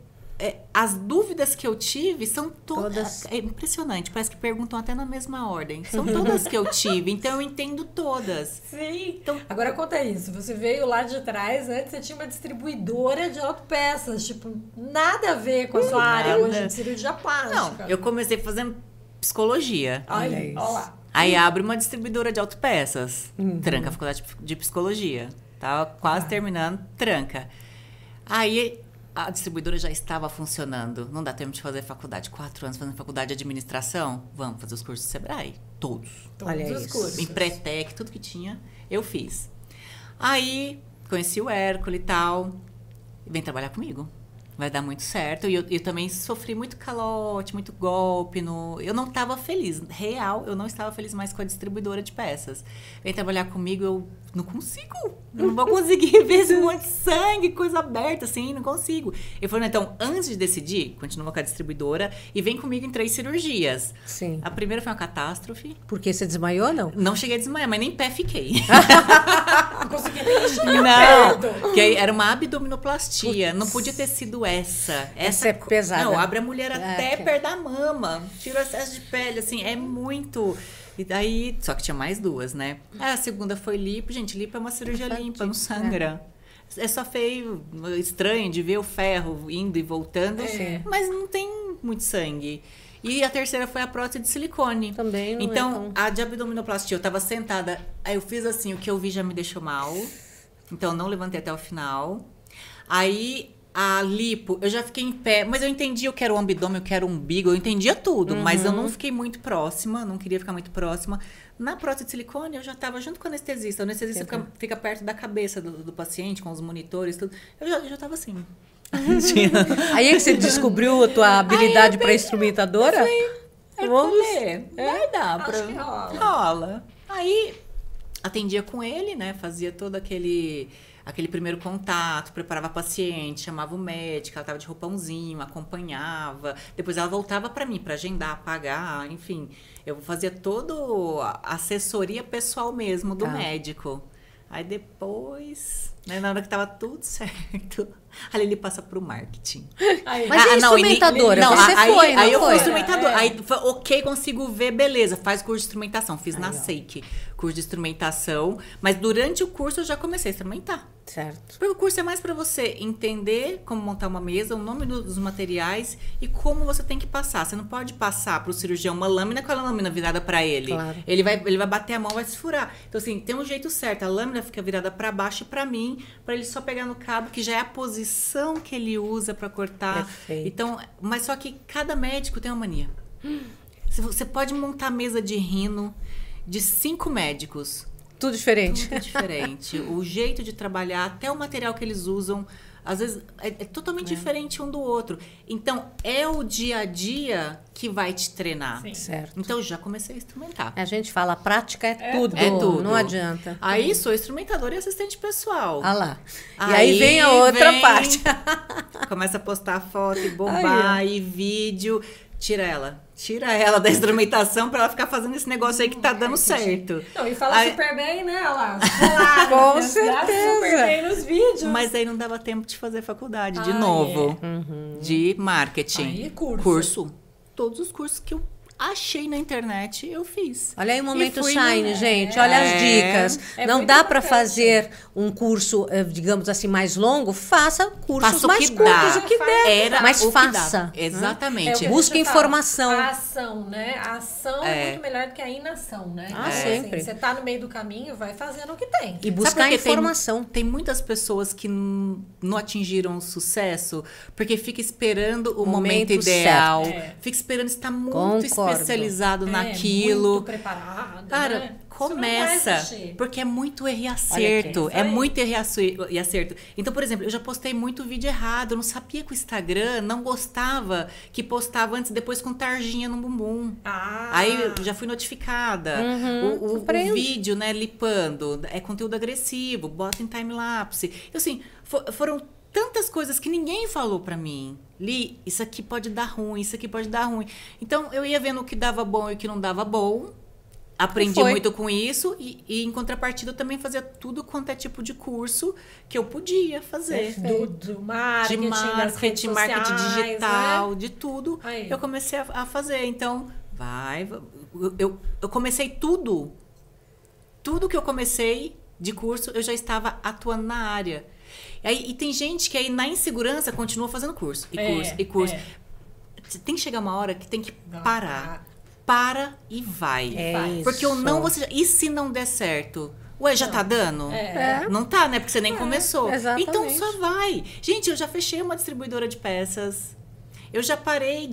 as dúvidas que eu tive são todas... É impressionante, parece que perguntam até na mesma ordem. São todas que eu tive, então eu entendo todas. Sim. Então, agora conta isso, você veio lá de trás, antes você tinha uma distribuidora de autopeças, nada a ver com a sua área hoje de cirurgia plástica. Não, eu comecei fazendo psicologia. Olha lá. Aí abre uma distribuidora de autopeças, tranca a faculdade de psicologia. Tava quase terminando, tranca. Aí... A distribuidora já estava funcionando. Não dá tempo de fazer faculdade. 4 anos fazendo faculdade de administração. Vamos fazer os cursos do Sebrae. Todos. Olha os cursos. Em pré-tec, tudo que tinha, eu fiz. Aí, conheci o Hércules e tal. E vem trabalhar comigo. vai dar muito certo. E eu também sofri muito calote, muito golpe. Eu não estava feliz. Real, eu não estava feliz mais com a distribuidora de peças. Vem trabalhar comigo, eu não consigo. Eu não vou conseguir ver esse monte de sangue, coisa aberta, assim, não consigo. Eu falei, então, antes de decidir, continua com a distribuidora e vem comigo em 3 cirurgias. Sim. A primeira foi uma catástrofe. Porque você desmaiou, não? Não cheguei a desmaiar, mas nem pé fiquei. Não consegui nem enxergar. Não, que era uma abdominoplastia. Puts. Não podia ter sido essa. Essa é pesada. Não, abre a mulher até perder a mama. Tira o excesso de pele, assim, é muito... E daí... Só que tinha mais 2, né? A segunda foi lipo. Gente, lipo é uma cirurgia limpa, não sangra. É só feio, estranho de ver o ferro indo e voltando. É. Mas não tem muito sangue. E a terceira foi a prótese de silicone. Também não. Então, a de abdominoplastia, eu tava sentada. Aí eu fiz assim, o que eu vi já me deixou mal. Então, eu não levantei até o final. Aí... A lipo, eu já fiquei em pé, mas eu entendi, eu quero o abdômen, eu quero o umbigo, eu entendia tudo, mas eu não fiquei muito próxima, não queria ficar muito próxima. Na prótese de silicone, eu já estava junto com o anestesista fica perto da cabeça do paciente, com os monitores, tudo. Eu já estava assim. Aí é que você descobriu a tua habilidade para instrumentadora? Vamos ver, vai dar pra... Rola. Aí, atendia com ele, né, fazia todo aquele primeiro contato, preparava a paciente, chamava o médico, ela tava de roupãozinho, acompanhava, depois ela voltava para mim, para agendar, pagar, enfim. Eu fazia toda a assessoria pessoal mesmo do médico. Aí depois, né, na hora que tava tudo certo, a Lili passa pro marketing. Aí. Mas é instrumentadora, aí eu fui instrumentadora. Aí foi, ok, consigo ver, beleza, faz curso de instrumentação. Fiz na SEIC, curso de instrumentação, mas durante o curso eu já comecei a instrumentar. Certo. Porque o curso é mais para você entender como montar uma mesa, o nome dos materiais e como você tem que passar. Você não pode passar pro cirurgião uma lâmina com a lâmina virada para ele. Claro. Ele vai bater a mão, vai se furar. Então assim, tem um jeito certo. A lâmina fica virada para baixo e para mim, para ele só pegar no cabo, que já é a posição que ele usa para cortar. Perfeito. Então, mas só que cada médico tem uma mania. Você pode montar mesa de rino de 5 médicos. Tudo diferente. Tudo diferente. O jeito de trabalhar, até o material que eles usam, às vezes é totalmente diferente um do outro. Então, é o dia a dia que vai te treinar. Sim. Certo. Então, eu já comecei a instrumentar. A gente fala, a prática é tudo. É tudo. Não adianta. Aí, sou instrumentadora e assistente pessoal. Ah lá. Aí vem a outra parte. Começa a postar foto e bombar e vídeo. Tira ela da instrumentação pra ela ficar fazendo esse negócio aí que tá dando certo. Não, e fala aí, super bem, né? Olha lá. Com certeza. Super bem nos vídeos. Mas aí não dava tempo de fazer faculdade, de novo. É. Uhum. De marketing. Aí é curso. Todos os cursos que eu achei na internet, eu fiz. Olha aí o momento Shine, gente. Olha as dicas. Não dá para fazer um curso, digamos assim, mais longo. Faça cursos mais curtos, o que der. Mas faça. Exatamente. Busque informação. A ação, né? A ação é muito melhor do que a inação, né? Ah, sempre. Você tá no meio do caminho, vai fazendo o que tem. E buscar informação. Tem muitas pessoas que não atingiram o sucesso porque fica esperando o momento ideal. Fica esperando estar muito especializado naquilo. Muito preparado. Cara, né? Começa. Porque é muito erro e acerto. É muito erro e acerto. Então, por exemplo, eu já postei muito vídeo errado. Eu não sabia que o Instagram não gostava que postava antes e depois com tarjinha no bumbum. Aí eu já fui notificada. O vídeo, né, lipando. É conteúdo agressivo. Bota em time-lapse. Então, assim, foram tantas coisas que ninguém falou pra mim. Li, isso aqui pode dar ruim, isso aqui pode dar ruim. Então, eu ia vendo o que dava bom e o que não dava bom. Aprendi muito com isso. E em contrapartida, eu também fazia tudo quanto é tipo de curso que eu podia fazer. Tudo. Marketing, marketing sociais, digital, né? De tudo. Aí eu comecei a fazer. Então, eu comecei tudo. Tudo que eu comecei de curso, eu já estava atuando na área. E tem gente que aí na insegurança continua fazendo curso, e curso. Tem que chegar uma hora que tem que parar. Para e vai. Porque ou não você... E se não der certo? Ué, já tá dando? Não tá, né? Porque você nem começou. Exatamente. Então só vai. Gente, eu já fechei uma distribuidora de peças. Eu já parei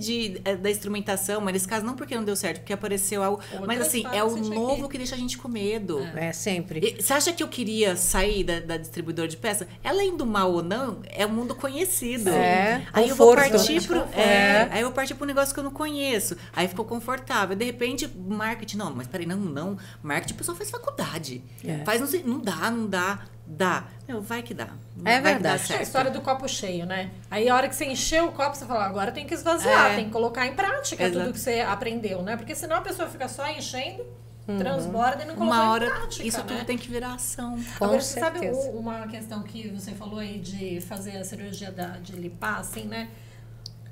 da instrumentação, mas nesse caso não porque não deu certo, porque apareceu algo. Mas assim, é o novo que deixa a gente com medo. É, sempre. E você acha que eu queria sair da distribuidora de peça? Além do mal ou não, é um mundo conhecido. É. Aí eu vou partir pro negócio que eu não conheço. Aí ficou confortável. De repente, marketing. Não, mas peraí, não. Marketing, o pessoal faz faculdade. É. Faz, não dá. Dá. Meu, vai que dá. É verdade. É a história do copo cheio, né? Aí a hora que você encheu o copo, você fala, agora tem que esvaziar, tem que colocar em prática tudo que você aprendeu, né? Porque senão a pessoa fica só enchendo, transborda e não coloca em prática, isso tudo tem que virar ação. Agora, você sabe uma questão que você falou aí de fazer a cirurgia de lipar, assim, né?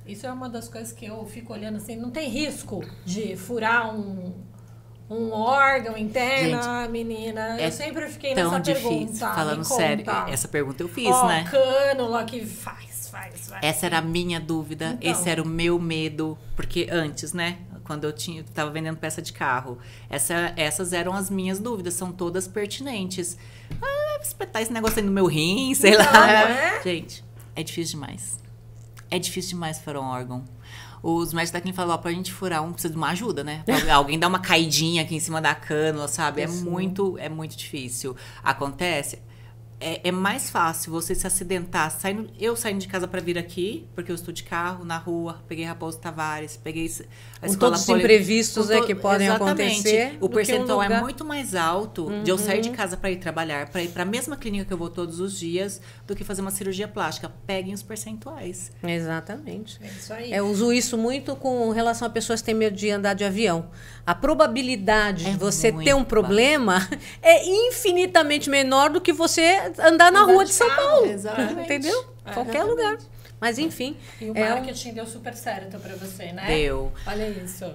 Isso é uma das coisas que eu fico olhando, assim, não tem risco de furar um órgão interno, gente, menina. Eu sempre fiquei nessa difícil, pergunta. Falando sério, essa pergunta eu fiz, né? Cânula que faz. Essa era a minha dúvida, então. Esse era o meu medo. Porque antes, né? Quando eu tava vendendo peça de carro, essas eram as minhas dúvidas, são todas pertinentes. Ah, espetar esse negócio aí no meu rim, sei lá. É? Gente, é difícil demais. É difícil demais furar um órgão. Os médicos daqui falam, pra gente furar um, precisa de uma ajuda, né? Pra alguém dar uma caidinha aqui em cima da cânula, sabe? É muito difícil. Acontece. É mais fácil você se acidentar saindo de casa pra vir aqui, porque eu estou de carro, na rua, peguei Raposo Tavares, peguei a escola. Com todos os imprevistos que podem acontecer. O percentual é muito mais alto de eu sair de casa pra ir trabalhar, pra ir pra mesma clínica que eu vou todos os dias, do que fazer uma cirurgia plástica. Peguem os percentuais. Exatamente. É isso aí. Eu uso isso muito com relação a pessoas que têm medo de andar de avião. A probabilidade de você ter um problema é infinitamente menor do que você andar na rua de São Paulo. Exatamente. Entendeu? Qualquer lugar. Mas enfim. E o marketing deu super certo pra você, né? Deu. Olha isso.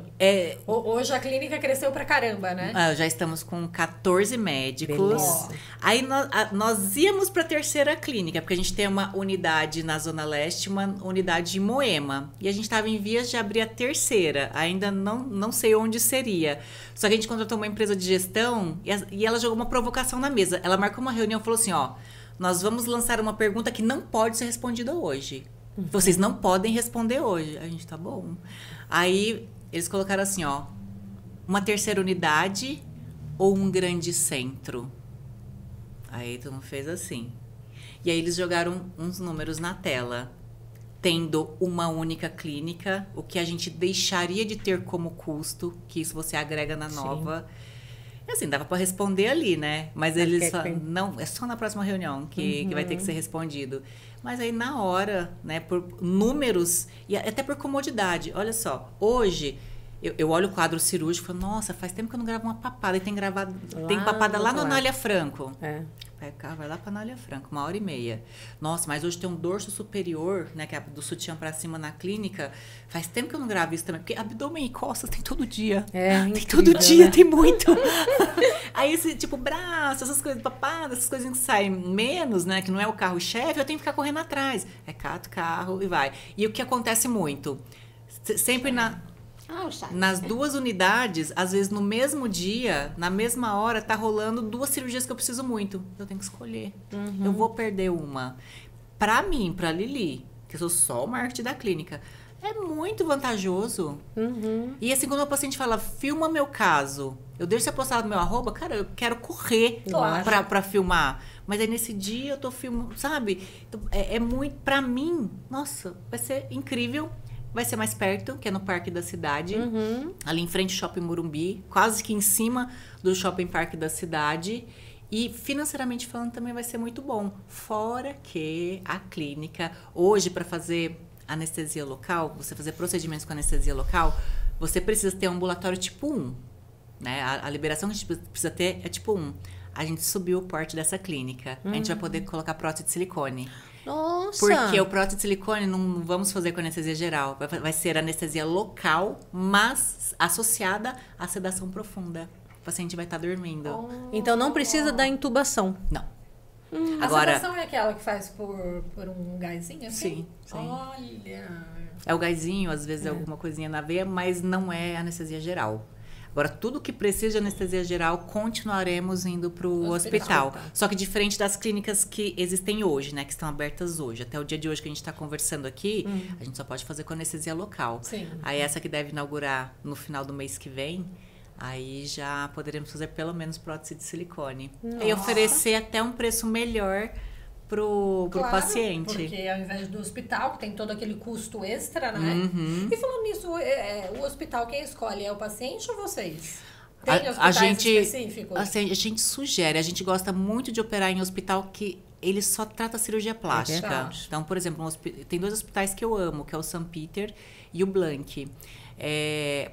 Hoje a clínica cresceu pra caramba, né? Já estamos com 14 médicos. Beleza. Aí nós íamos pra terceira clínica, porque a gente tem uma unidade na Zona Leste, uma unidade em Moema. E a gente estava em vias de abrir a terceira. Ainda não sei onde seria. Só que a gente contratou uma empresa de gestão e ela jogou uma provocação na mesa. Ela marcou uma reunião e falou assim, nós vamos lançar uma pergunta que não pode ser respondida hoje. Vocês não podem responder hoje. A gente, tá bom. Aí, eles colocaram assim, uma terceira unidade ou um grande centro? Aí, todo mundo fez assim. E aí, eles jogaram uns números na tela. Tendo uma única clínica, o que a gente deixaria de ter como custo, que isso você agrega na nova... Sim. Assim, dava para responder ali, né? Mas eles falam, não, é só na próxima reunião que vai ter que ser respondido. Mas aí, na hora, né, por números e até por comodidade. Olha só, hoje eu olho o quadro cirúrgico e falo, nossa, faz tempo que eu não gravo uma papada. E tem papada lá no Anália Franco. É. Vai lá pra Anália Franco, 1h30. Nossa, mas hoje tem um dorso superior, né? Que é do sutiã pra cima na clínica. Faz tempo que eu não gravo isso também. Porque abdômen e costas tem todo dia. Tem todo dia, né? Tem muito. Aí, esse tipo, braço, essas coisas, papada, essas coisas que saem menos, né? Que não é o carro-chefe, eu tenho que ficar correndo atrás. Cato carro e vai. E o que acontece muito? Sempre nas duas unidades, às vezes no mesmo dia, na mesma hora, tá rolando duas cirurgias que eu preciso muito. Eu tenho que escolher. Eu vou perder uma. Pra mim, pra Lili, que eu sou só o marketing da clínica, é muito vantajoso. E assim, quando o paciente fala, filma meu caso, eu deixo você postar no meu @, cara, eu quero correr pra filmar. Mas aí nesse dia eu tô filmando, sabe? Então, é muito, pra mim, nossa, vai ser incrível. Vai ser mais perto, que é no Parque da Cidade, ali em frente ao Shopping Morumbi, quase que em cima do Shopping Parque da Cidade. E financeiramente falando também vai ser muito bom. Fora que a clínica, hoje para fazer anestesia local, você fazer procedimentos com anestesia local, você precisa ter um ambulatório tipo 1. Né? A liberação que a gente precisa ter é tipo 1. A gente subiu o porte dessa clínica. A gente vai poder colocar prótese de silicone. Nossa! Porque o prótese de silicone não vamos fazer com anestesia geral. Vai ser anestesia local, mas associada à sedação profunda. O paciente vai estar dormindo. Então não precisa da intubação. Não. Agora, a sedação é aquela que faz por um gásinho assim? Sim. Olha! É o gásinho, às vezes é alguma coisinha na veia, mas não é anestesia geral. Agora, tudo que precisa de anestesia geral, continuaremos indo para o hospital. Só que diferente das clínicas que existem hoje, né? Que estão abertas hoje. Até o dia de hoje que a gente está conversando aqui, a gente só pode fazer com anestesia local. Sim. Aí essa que deve inaugurar no final do mês que vem, aí já poderemos fazer pelo menos prótese de silicone. Nossa. E oferecer até um preço melhor pro paciente. Porque ao invés do hospital, que tem todo aquele custo extra, né? Uhum. E falando nisso, o hospital quem escolhe é o paciente ou vocês? Tem hospitais específicos? Assim, a gente sugere, a gente gosta muito de operar em hospital que ele só trata cirurgia plástica. Tá. Então, por exemplo, tem dois hospitais que eu amo, que é o St. Peter e o Blanc.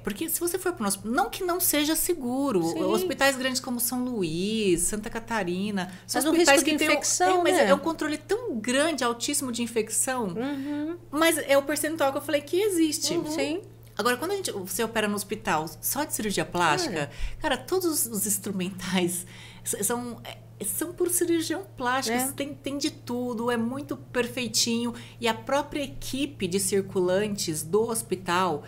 Porque se você for para um hospital, não que não seja seguro. Sim. Hospitais grandes como São Luís, Santa Catarina, são hospitais o risco que de infecção, mas é um controle tão grande, altíssimo de infecção. Uhum. Mas é o percentual que eu falei que existe. Uhum. Sim. Agora, quando você opera no hospital só de cirurgia plástica, cara, todos os instrumentais são por cirurgião plástico, tem de tudo, é muito perfeitinho. E a própria equipe de circulantes do hospital,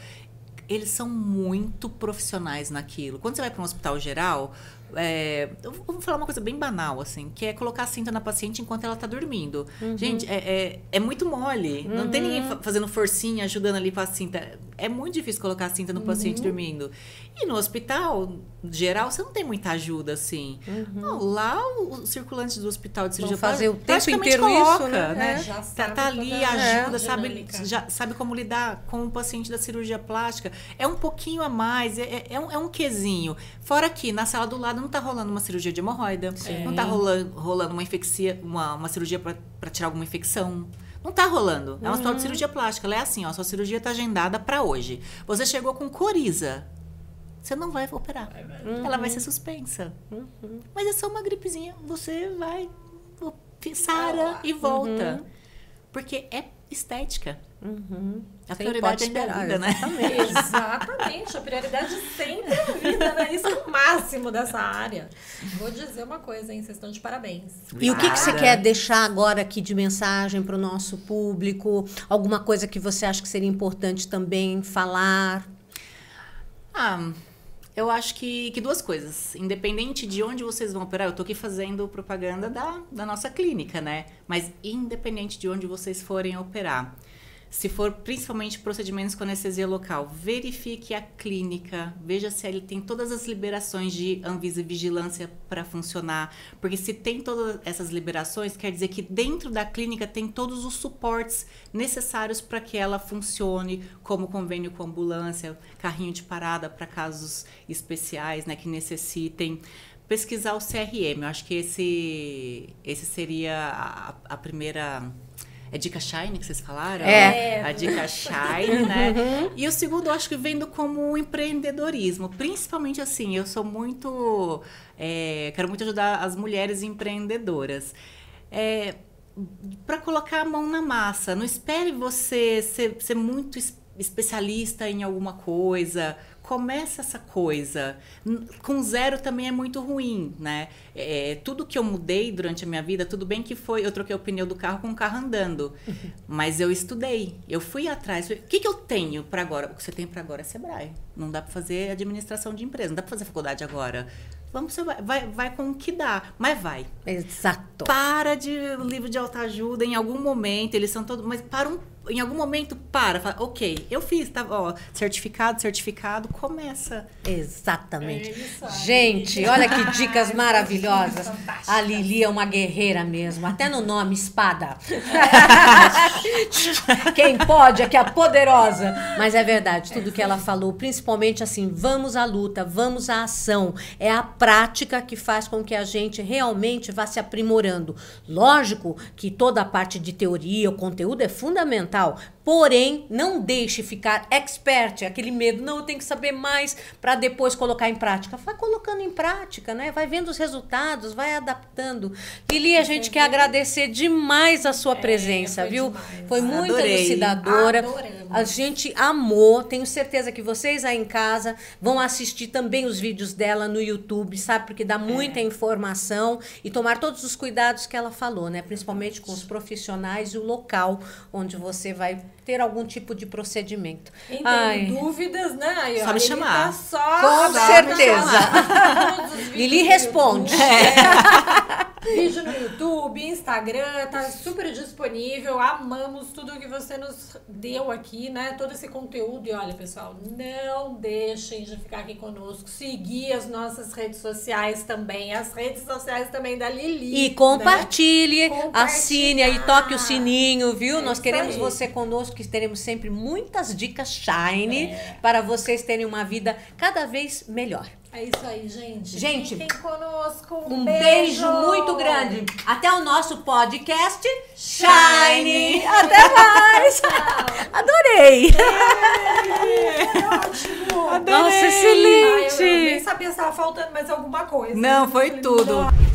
eles são muito profissionais naquilo. Quando você vai para um hospital geral, eu vou falar uma coisa bem banal, assim, que é colocar a cinta na paciente enquanto ela está dormindo. Uhum. Gente, é muito mole. Uhum. Não tem ninguém fazendo forcinha, ajudando ali com a cinta. É muito difícil colocar a cinta no paciente dormindo. E no hospital geral, você não tem muita ajuda, assim. Uhum. Não, lá, os circulantes do hospital de cirurgia fazer o tempo inteiro coloca, isso, né? Já sabe tá ali, ajuda, sabe como lidar com o paciente da cirurgia plástica. É um pouquinho a mais, é um quesinho. Fora que, na sala do lado, não tá rolando uma cirurgia de hemorroida. Sim. Não tá rolando uma cirurgia para tirar alguma infecção. Não tá rolando. É uma hospital de cirurgia plástica. Ela é assim, ó, sua cirurgia tá agendada para hoje. Você chegou com coriza, você não vai operar. Ela vai ser suspensa. Mas é só uma gripezinha. Você vai, sara e volta. Porque é estética. A prioridade é a vida, né? Exatamente. A prioridade sempre é a vida, né? Isso é o máximo dessa área. Vou dizer uma coisa, hein? Vocês estão de parabéns. E o que você quer deixar agora aqui de mensagem para o nosso público? Alguma coisa que você acha que seria importante também falar? Eu acho que duas coisas. Independente de onde vocês vão operar, eu tô aqui fazendo propaganda da nossa clínica, né? Mas independente de onde vocês forem operar, se for principalmente procedimentos com anestesia local, verifique a clínica, veja se ele tem todas as liberações de Anvisa e vigilância para funcionar, porque se tem todas essas liberações, quer dizer que dentro da clínica tem todos os suportes necessários para que ela funcione, como convênio com ambulância, carrinho de parada para casos especiais, né, que necessitem. Pesquisar o CRM, eu acho que esse seria a primeira... É dica Shine que vocês falaram? A dica Shine, né? E o segundo, eu acho que vendo como empreendedorismo. Principalmente assim, eu sou muito... quero muito ajudar as mulheres empreendedoras. Para colocar a mão na massa. Não espere você ser muito especialista em alguma coisa. Começa essa coisa. Com zero também é muito ruim, né? Tudo que eu mudei durante a minha vida, tudo bem que foi... Eu troquei o pneu do carro com o carro andando. Mas eu estudei. Eu fui atrás. O que eu tenho para agora? O que você tem para agora é Sebrae. Não dá para fazer administração de empresa. Não dá para fazer faculdade agora. Vamos, vai com o que dá. Mas vai. Exato. Para de livro de autoajuda. Em algum momento, eles são todos... Mas para em algum momento, fala, ok, eu fiz, tá, ó, certificado, começa. Exatamente. Gente, olha que dicas maravilhosas. A Lili é uma guerreira mesmo, até no nome, espada. Quem pode é que é a poderosa. Mas é verdade, tudo que ela falou, principalmente assim, vamos à luta, vamos à ação. É a prática que faz com que a gente realmente vá se aprimorando. Lógico que toda a parte de teoria, o conteúdo é fundamental. Porém, não deixe ficar expert, aquele medo, não, eu tenho que saber mais para depois colocar em prática. Vai colocando em prática, né? Vai vendo os resultados, vai adaptando. Lili, a gente quer agradecer demais a sua presença, viu? Demais. Foi muito elucidadora. Adorei. A gente amou. Tenho certeza que vocês aí em casa vão assistir também os vídeos dela no YouTube, sabe? Porque dá muita informação e tomar todos os cuidados que ela falou, né? Principalmente com os profissionais e o local onde você vai ter algum tipo de procedimento. Então, dúvidas, né? Só me chamar. Tá com certeza. Lili responde. Vídeo no YouTube, Instagram, tá super disponível. Amamos tudo que você nos deu aqui, né? Todo esse conteúdo. E olha, pessoal, não deixem de ficar aqui conosco. Seguir as nossas redes sociais também. As redes sociais também da Lili. E compartilhe, né? Assine aí, toque o sininho, viu? Nós queremos você conosco, que teremos sempre muitas dicas Shine para vocês terem uma vida cada vez melhor. É isso aí, gente. Gente, fiquem conosco. Um beijo muito grande. Até o nosso podcast Shine. Até mais. Adorei. Ótimo. Adorei. Nossa, excelente. Ai, eu nem sabia se estava faltando mais alguma coisa. Não, foi tudo.